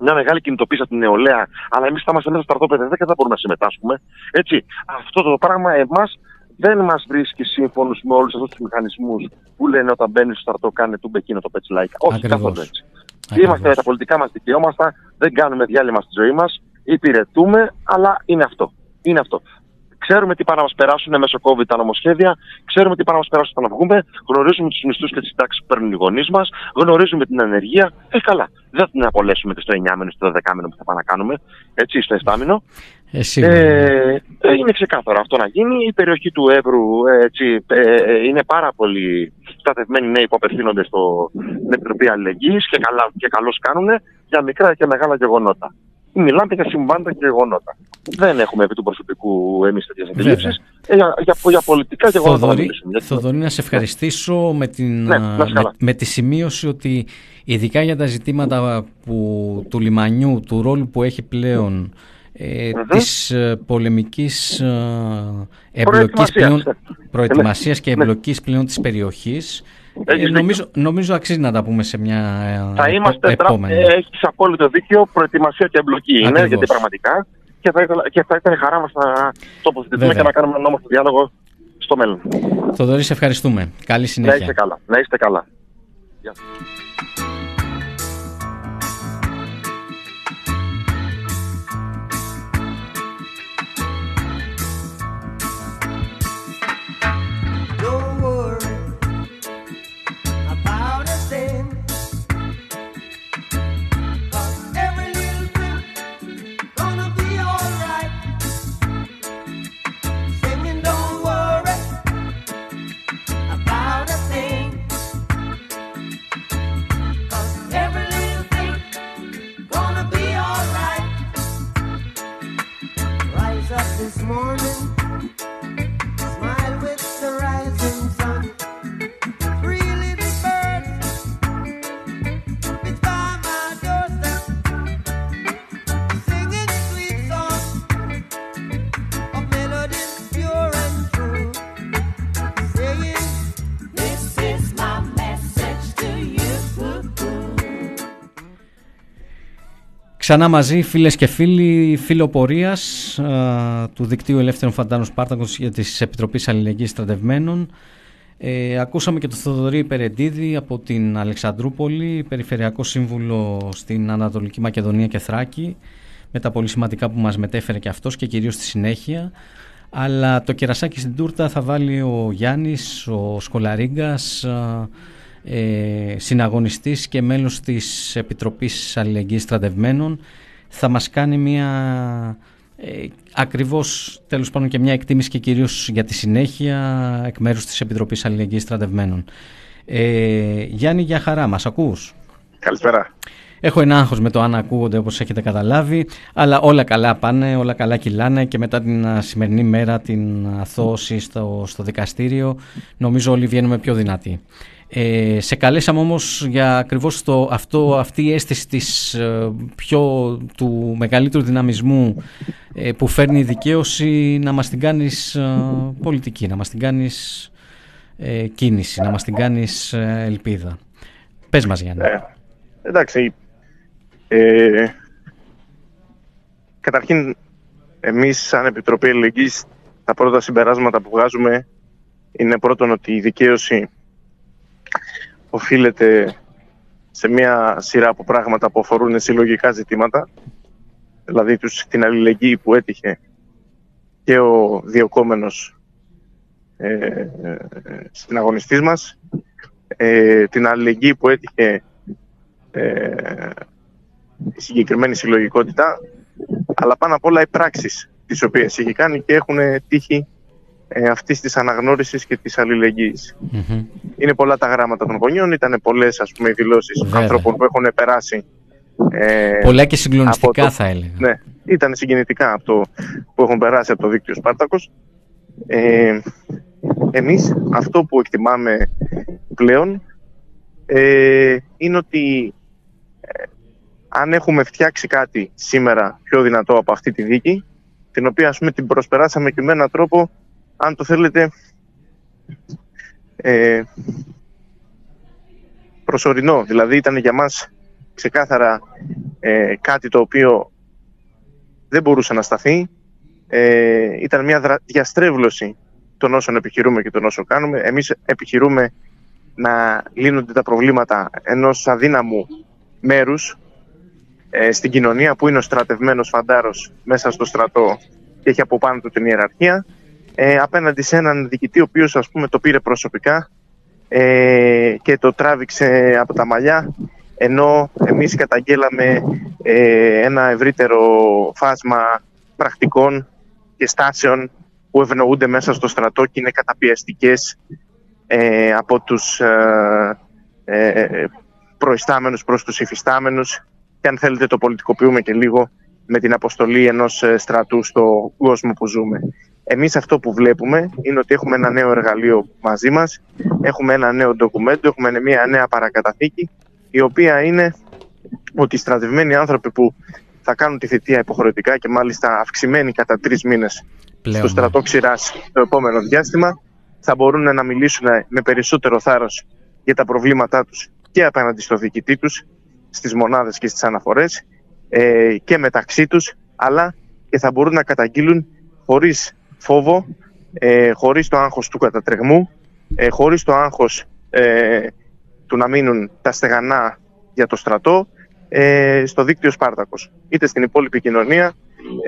μια μεγάλη κινητοποίηση από την νεολαία, αλλά εμείς θα είμαστε μέσα στα στρατόπεδα, δεν θα μπορούμε να συμμετάσχουμε. Έτσι, αυτό το πράγμα εμάς δεν μας βρίσκει σύμφωνος με όλους αυτούς τους μηχανισμούς που λένε όταν μπαίνεις στο στρατό, κάνε τούμπε εκείνο το πετσιλάικα. Όχι, καθόλου έτσι. Ακριβώς. Είμαστε τα πολιτικά μας δικαιώματα, δεν κάνουμε διάλειμμα στη ζωή μας, υπηρετούμε, αλλά είναι αυτό. Είναι αυτό. Ξέρουμε τι πάνε να μας περάσουν μέσω COVID τα νομοσχέδια, ξέρουμε τι πάνε να μας περάσουν όταν βγούμε, γνωρίζουμε τους μισθούς και τις συντάξεις που παίρνουν οι γονείς μας, γνωρίζουμε την ανεργία. Ε, καλά. Δεν θα την απολέσουμε και στο εννιάμηνο, στο δεκάμηνο που θα πάμε να κάνουμε, έτσι, στο εφτάμηνο. Εσύ... Ε, είναι ξεκάθαρο αυτό να γίνει. Η περιοχή του Εύρου, έτσι, ε, είναι πάρα πολύ στρατευμένοι νέοι που απευθύνονται στο, στην Επιτροπή Αλληλεγγύης και, καλά, και καλώς κάνουν για μικρά και μεγάλα γεγονότα. Μιλάμε για συμβάντα και γεγονότα. Δεν έχουμε επί του προσωπικού εμείς τέτοιες αντιλήψεις. Ε, για, για, για πολιτικά γεγονότα. Θοδωρή, να, Θοδωρή, να σε ευχαριστήσω, ναι. με, την, ναι, με, με τη σημείωση ότι ειδικά για τα ζητήματα που, του λιμανιού, του ρόλου που έχει πλέον ε, mm-hmm. της ε, πολεμικής ε, εμπλοκής πλέον, προετοιμασίας και εμπλοκής πλέον της περιοχής, Ε, νομίζω, νομίζω αξίζει να τα πούμε σε μια θα είμαστε, επόμενη. Έχεις απόλυτο δίκιο, προετοιμασία και εμπλοκή είναι, γιατί πραγματικά και θα, ήθελα, και θα ήταν χαρά μας να τοποθετηθούμε και να κάνουμε ένα όμορφο διάλογο στο μέλλον. Θοδωρή, σε ευχαριστούμε. Καλή συνέχεια. Να είστε καλά. Να είστε καλά. Γεια. Ξανά μαζί, φίλες και φίλοι, φίλο πορείας α, του Δικτύου Ελεύθερων Φαντάρων Σπάρτακος και της Επιτροπής Αλληλεγγύης Στρατευμένων. Ε, ακούσαμε και τον Θοδωρή Περεντίδη από την Αλεξανδρούπολη, Περιφερειακό Σύμβουλο στην Ανατολική Μακεδονία και Θράκη, με τα πολύ σημαντικά που μας μετέφερε και αυτός και κυρίως στη συνέχεια. Αλλά το κερασάκι στην τούρτα θα βάλει ο Γιάννης, ο Σκολαρίγκας, α, Ε, συναγωνιστής και μέλος της Επιτροπής Αλληλεγγύης Στρατευμένων. Θα μας κάνει μια ε, ακριβώς τέλος πάντων και μια εκτίμηση και κυρίως για τη συνέχεια εκ μέρους της Επιτροπής Αλληλεγγύης Στρατευμένων. ε, Γιάννη, για χαρά, μας ακούς? Καλησπέρα. Έχω ένα άγχος με το αν ακούγονται, όπως έχετε καταλάβει, αλλά όλα καλά πάνε, όλα καλά κυλάνε και μετά την σημερινή μέρα, την αθώωση στο, στο δικαστήριο, νομίζω όλοι βγαίνουμε πιο δυνατοί. Ε, σε καλέσαμε όμως για ακριβώς το, αυτό, αυτή η αίσθηση της, πιο, του μεγαλύτερου δυναμισμού ε, που φέρνει η δικαίωση, να μας την κάνεις ε, πολιτική, να μας την κάνεις ε, κίνηση, να μας την κάνεις ε, ελπίδα. Πες μας, Γιάννη. Ε, εντάξει, ε, καταρχήν εμείς σαν Επιτροπή Αλληλεγγύης τα πρώτα συμπεράσματα που βγάζουμε είναι πρώτον ότι η δικαίωση οφείλεται σε μια σειρά από πράγματα που αφορούν συλλογικά ζητήματα, δηλαδή τους, την αλληλεγγύη που έτυχε και ο διωκόμενος ε, συναγωνιστής μας, ε, την αλληλεγγύη που έτυχε ε, η συγκεκριμένη συλλογικότητα, αλλά πάνω απ' όλα οι πράξεις τις οποίες έχει κάνει και έχουν τύχει Ε, αυτής της αναγνώρισης και της αλληλεγγύης. Mm-hmm. Είναι πολλά τα γράμματα των γονιών, ήταν πολλές, ας πούμε, οι δηλώσεις Βέβαια. ανθρώπων που έχουν περάσει. Ε, πολλά και συγκλονιστικά, το, θα έλεγα. Ναι, ήταν συγκινητικά από το, που έχουν περάσει από το δίκτυο Σπάρτακος. Ε, εμείς αυτό που εκτιμάμε πλέον ε, είναι ότι ε, αν έχουμε φτιάξει κάτι σήμερα πιο δυνατό από αυτή τη δίκη, την οποία, ας πούμε, την προσπεράσαμε και με έναν τρόπο, αν το θέλετε, ε, προσωρινό. Δηλαδή ήταν για μας ξεκάθαρα ε, κάτι το οποίο δεν μπορούσε να σταθεί. Ε, ήταν μια δρα, διαστρέβλωση των όσων επιχειρούμε και των όσων κάνουμε. Εμείς επιχειρούμε να λύνονται τα προβλήματα ενός αδύναμου μέρους ε, στην κοινωνία, που είναι ο στρατευμένος φαντάρος μέσα στο στρατό και έχει από πάνω του την ιεραρχία. Ε, απέναντι σε έναν διοικητή ο οποίος, ας πούμε, το πήρε προσωπικά ε, και το τράβηξε από τα μαλλιά, ενώ εμείς καταγγέλαμε ε, ένα ευρύτερο φάσμα πρακτικών και στάσεων που ευνοούνται μέσα στο στρατό και είναι καταπιεστικές ε, από τους ε, ε, προϊστάμενους προς τους υφιστάμενους, και αν θέλετε το πολιτικοποιούμε και λίγο με την αποστολή ενός στρατού στον κόσμο που ζούμε. Εμείς αυτό που βλέπουμε είναι ότι έχουμε ένα νέο εργαλείο μαζί μας, έχουμε ένα νέο ντοκουμέντο, έχουμε μια νέα παρακαταθήκη, η οποία είναι ότι οι στρατευμένοι άνθρωποι που θα κάνουν τη θητεία υποχρεωτικά και μάλιστα αυξημένοι κατά τρεις μήνες Πλέον. στο στρατό ξηράς το επόμενο διάστημα, θα μπορούν να μιλήσουν με περισσότερο θάρρος για τα προβλήματά τους και απέναντι στο διοικητή τους, στις μονάδες και στις αναφορές ε, και μεταξύ τους, αλλά και θα μπορούν να καταγγείλουν χωρίς φόβο, ε, χωρίς το άγχος του κατατρεγμού, ε, χωρίς το άγχος ε, του να μείνουν τα στεγανά για το στρατό ε, στο δίκτυο Σπάρτακος, είτε στην υπόλοιπη κοινωνία,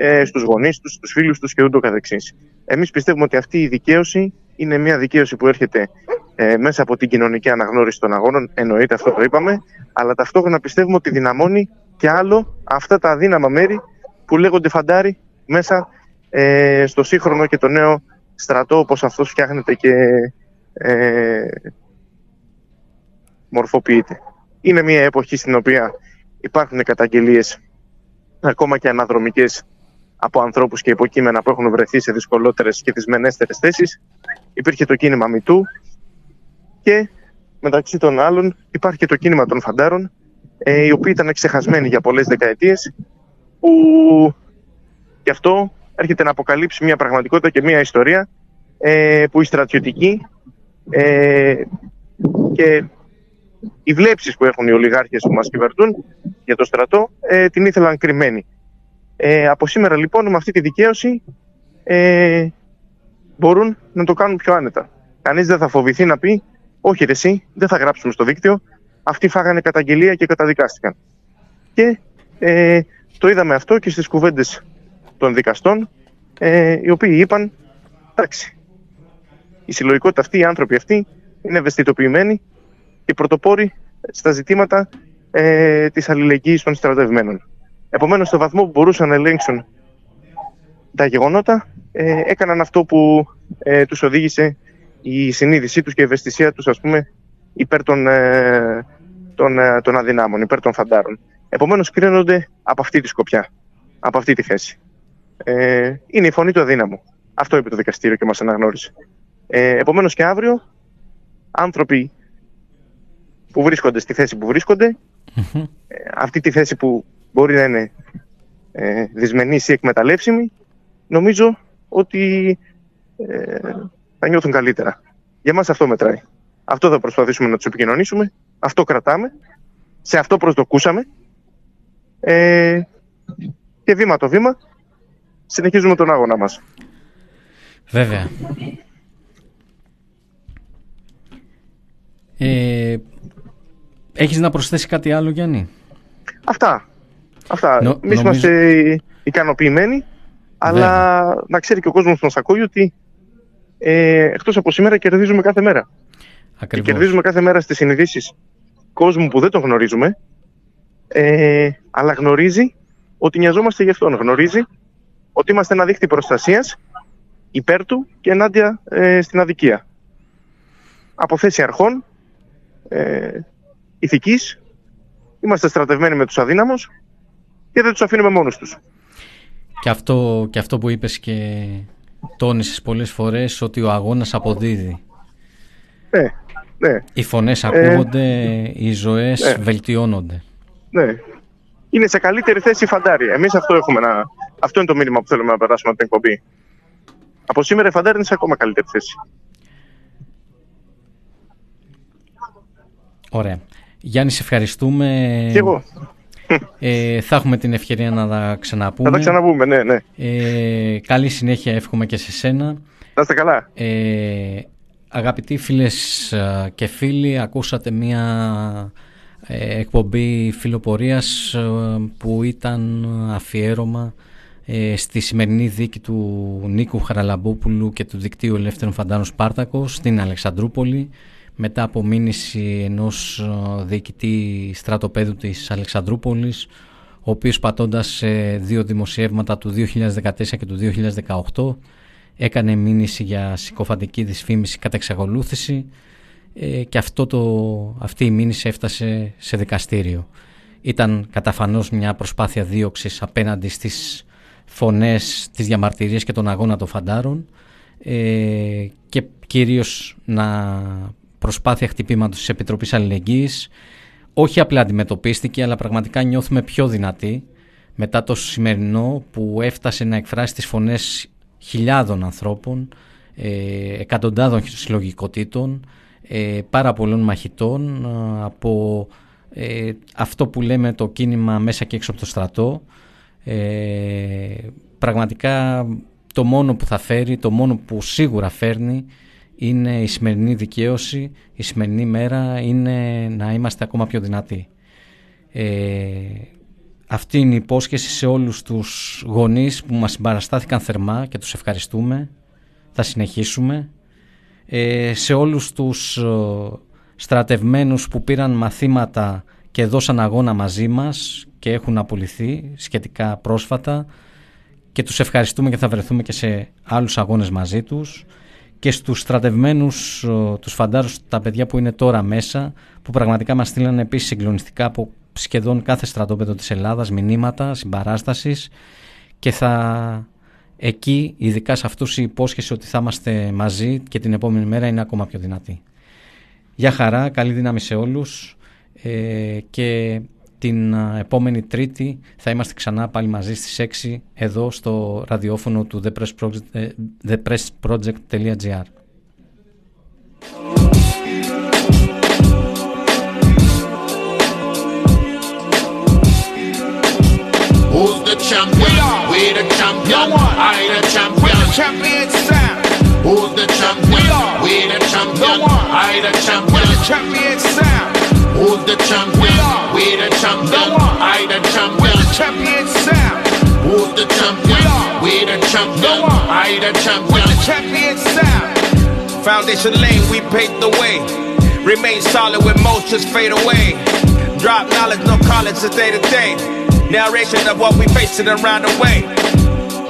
ε, στους γονείς τους, στους φίλους τους και ούτω καθεξής. Εμείς πιστεύουμε ότι αυτή η δικαίωση είναι μια δικαίωση που έρχεται ε, μέσα από την κοινωνική αναγνώριση των αγώνων, εννοείται, αυτό το είπαμε, αλλά ταυτόχρονα πιστεύουμε ότι δυναμώνει και άλλο αυτά τα αδύναμα μέρη που λέγονται φαντάροι μέσα στο σύγχρονο και το νέο στρατό, όπως αυτός φτιάχνεται και ε, μορφοποιείται. Είναι μια εποχή στην οποία υπάρχουν καταγγελίες ακόμα και αναδρομικές από ανθρώπους και υποκείμενα που έχουν βρεθεί σε δυσκολότερες και δυσμενέστερες θέσεις. Υπήρχε το κίνημα MeToo και μεταξύ των άλλων υπάρχει και το κίνημα των φαντάρων, ε, οι οποίοι ήταν ξεχασμένοι για πολλές δεκαετίες, που γι' αυτό έρχεται να αποκαλύψει μια πραγματικότητα και μια ιστορία ε, που οι στρατιωτικοί ε, και οι βλέψεις που έχουν οι ολιγάρχες που μας κυβερνούν για το στρατό, ε, την ήθελαν κρυμμένη. Ε, από σήμερα λοιπόν, με αυτή τη δικαίωση, ε, μπορούν να το κάνουν πιο άνετα. Κανείς δεν θα φοβηθεί να πει, όχι ρε εσύ, δεν θα γράψουμε στο δίκτυο. Αυτοί φάγανε καταγγελία και καταδικάστηκαν. Και ε, το είδαμε αυτό και στις κουβέντες των δικαστών, ε, οι οποίοι είπαν, εντάξει, η συλλογικότητα αυτή, οι άνθρωποι αυτοί είναι ευαισθητοποιημένοι και πρωτοπόροι στα ζητήματα ε, της αλληλεγγύης των στρατευμένων. Επομένως, στο βαθμό που μπορούσαν να ελέγξουν τα γεγονότα, ε, έκαναν αυτό που ε, τους οδήγησε η συνείδησή τους και η ευαισθησία τους, ας πούμε, υπέρ των, ε, των, ε, των αδυνάμων, υπέρ των φαντάρων. Επομένως, κρίνονται από αυτή τη σκοπιά, από αυτή τη θέση. Ε, είναι η φωνή του αδύναμου. Αυτό είπε το δικαστήριο και μας αναγνώρισε. Ε, επομένως, και αύριο, άνθρωποι που βρίσκονται στη θέση που βρίσκονται, mm-hmm. ε, αυτή τη θέση που μπορεί να είναι ε, δυσμενής ή εκμεταλλεύσιμη, νομίζω ότι ε, θα νιώθουν καλύτερα. Για μας αυτό μετράει. Αυτό θα προσπαθήσουμε να τους επικοινωνήσουμε. Αυτό κρατάμε. Σε αυτό προσδοκούσαμε. Ε, και βήμα το βήμα συνεχίζουμε τον αγώνα μας. Βέβαια. Ε, έχεις να προσθέσει κάτι άλλο, Γιάννη? Αυτά. Αυτά. Νο, Εμείς νομίζω... είμαστε ικανοποιημένοι, αλλά βέβαια, να ξέρει και ο κόσμος που μας ακούει ότι ε, εκτός από σήμερα κερδίζουμε κάθε μέρα. Ακριβώς. Και κερδίζουμε κάθε μέρα στις συνειδήσεις κόσμου που δεν τον γνωρίζουμε, ε, αλλά γνωρίζει ότι νοιαζόμαστε γι' αυτόν. Γνωρίζει ότι είμαστε ένα δίκτυο προστασίας υπέρ του και ενάντια ε, στην αδικία. Από θέση αρχών, ε, ηθικής, είμαστε στρατευμένοι με τους αδύναμους και δεν τους αφήνουμε μόνους τους. Και αυτό, και αυτό που είπες και τόνισες πολλές φορές, ότι ο αγώνας αποδίδει. Ναι, ναι. Οι φωνές ακούγονται, ε, οι ζωές ναι. βελτιώνονται. Ναι. Είναι σε καλύτερη θέση η φαντάρια. Εμείς αυτό έχουμε να... Αυτό είναι το μήνυμα που θέλουμε να περάσουμε από την εκπομπή. Από σήμερα η φαντάρια είναι σε ακόμα καλύτερη θέση. Ωραία. Γιάννη, σε ευχαριστούμε. Και εγώ. Ε, θα έχουμε την ευκαιρία να τα ξαναπούμε. Θα τα ξαναπούμε, ναι, ναι. Ε, καλή συνέχεια εύχομαι και σε σένα. Να είστε καλά. Ε, αγαπητοί φίλες και φίλοι, ακούσατε μια ε, εκπομπή φιλοπορίας ε, που ήταν αφιέρωμα ε, στη σημερινή δίκη του Νίκου Χαραλαμπόπουλου και του Δικτύου Ελεύθερων Φαντάρων Σπάρτακος στην Αλεξανδρούπολη, μετά από μήνυση ενός διοικητή στρατοπέδου της Αλεξανδρούπολης, ο οποίος πατώντας δύο δημοσιεύματα του δύο χιλιάδες δεκατέσσερα και του δύο χιλιάδες δεκαοκτώ έκανε μήνυση για συκοφαντική δυσφήμιση κατά εξακολούθηση, και αυτό το, αυτή η μήνυση έφτασε σε δικαστήριο. Ήταν καταφανώς μια προσπάθεια δίωξης απέναντι στις φωνές, τις διαμαρτυρίες και τον αγώνα των φαντάρων, και κυρίως να... προσπάθεια χτυπήματος της Επιτροπής Αλληλεγγύης. Όχι απλά αντιμετωπίστηκε, αλλά πραγματικά νιώθουμε πιο δυνατοί μετά το σημερινό που έφτασε να εκφράσει τις φωνές χιλιάδων ανθρώπων, ε, εκατοντάδων συλλογικοτήτων, ε, πάρα πολλών μαχητών, ε, από ε, αυτό που λέμε το κίνημα μέσα και έξω από το στρατό. Ε, πραγματικά το μόνο που θα φέρει, το μόνο που σίγουρα φέρνει, είναι η σημερινή δικαίωση, η σημερινή μέρα, είναι να είμαστε ακόμα πιο δυνατοί. Ε, αυτή είναι η υπόσχεση σε όλους τους γονείς που μας συμπαραστάθηκαν θερμά και τους ευχαριστούμε. Θα συνεχίσουμε. Ε, σε όλους τους στρατευμένους που πήραν μαθήματα και δώσαν αγώνα μαζί μας και έχουν απολυθεί σχετικά πρόσφατα, και τους ευχαριστούμε και θα βρεθούμε και σε άλλους αγώνες μαζί τους. Και στους στρατευμένους, τους φαντάρους, τα παιδιά που είναι τώρα μέσα, που πραγματικά μας στείλανε επίσης συγκλονιστικά από σχεδόν κάθε στρατόπεδο της Ελλάδας μηνύματα συμπαράστασης, και θα εκεί, ειδικά σε αυτούς, η υπόσχεση ότι θα είμαστε μαζί και την επόμενη μέρα είναι ακόμα πιο δυνατή. Γεια χαρά, καλή δύναμη σε όλους, ε, και την επόμενη Τρίτη θα είμαστε ξανά πάλι μαζί στις έξι εδώ στο ραδιόφωνο του The Press Project, the press project dot gr. champions. We are. We the champion. No one. I the champion. We the champions. Sound. Who's the champion? We are. We the champion. No one. I the champion. We the champions. Sound. Who's the champion? We are. We the champion. No one. I the champion. We the champions. Sound. Who's the champion? We are. We the champion. No one. I the champion. We the champions. Sound. Foundation lane, we paved the way. Remain solid when most just fade away. Drop knowledge, no college, it's day to day. Narration of what we facing around the way.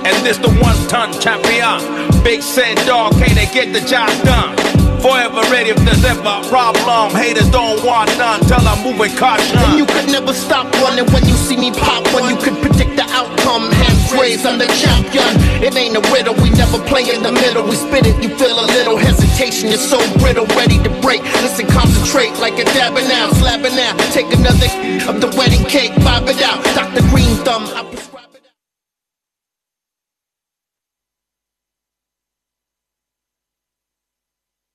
And this the one-ton champion. Big said dog, can't they get the job done? Forever ready if there's ever a problem. Haters don't want none till I'm moving caution. And you could never stop running when you see me pop. When you could predict the outcome. Hands raised, I'm the champion. It ain't a riddle, we never play in the middle. We spit it, you feel a little hesitation. You're so brittle, ready to break. Listen, concentrate like a dabber now. Slapping now, take another of the wedding cake. Bob it out, Doctor Green Thumb, I prescribe.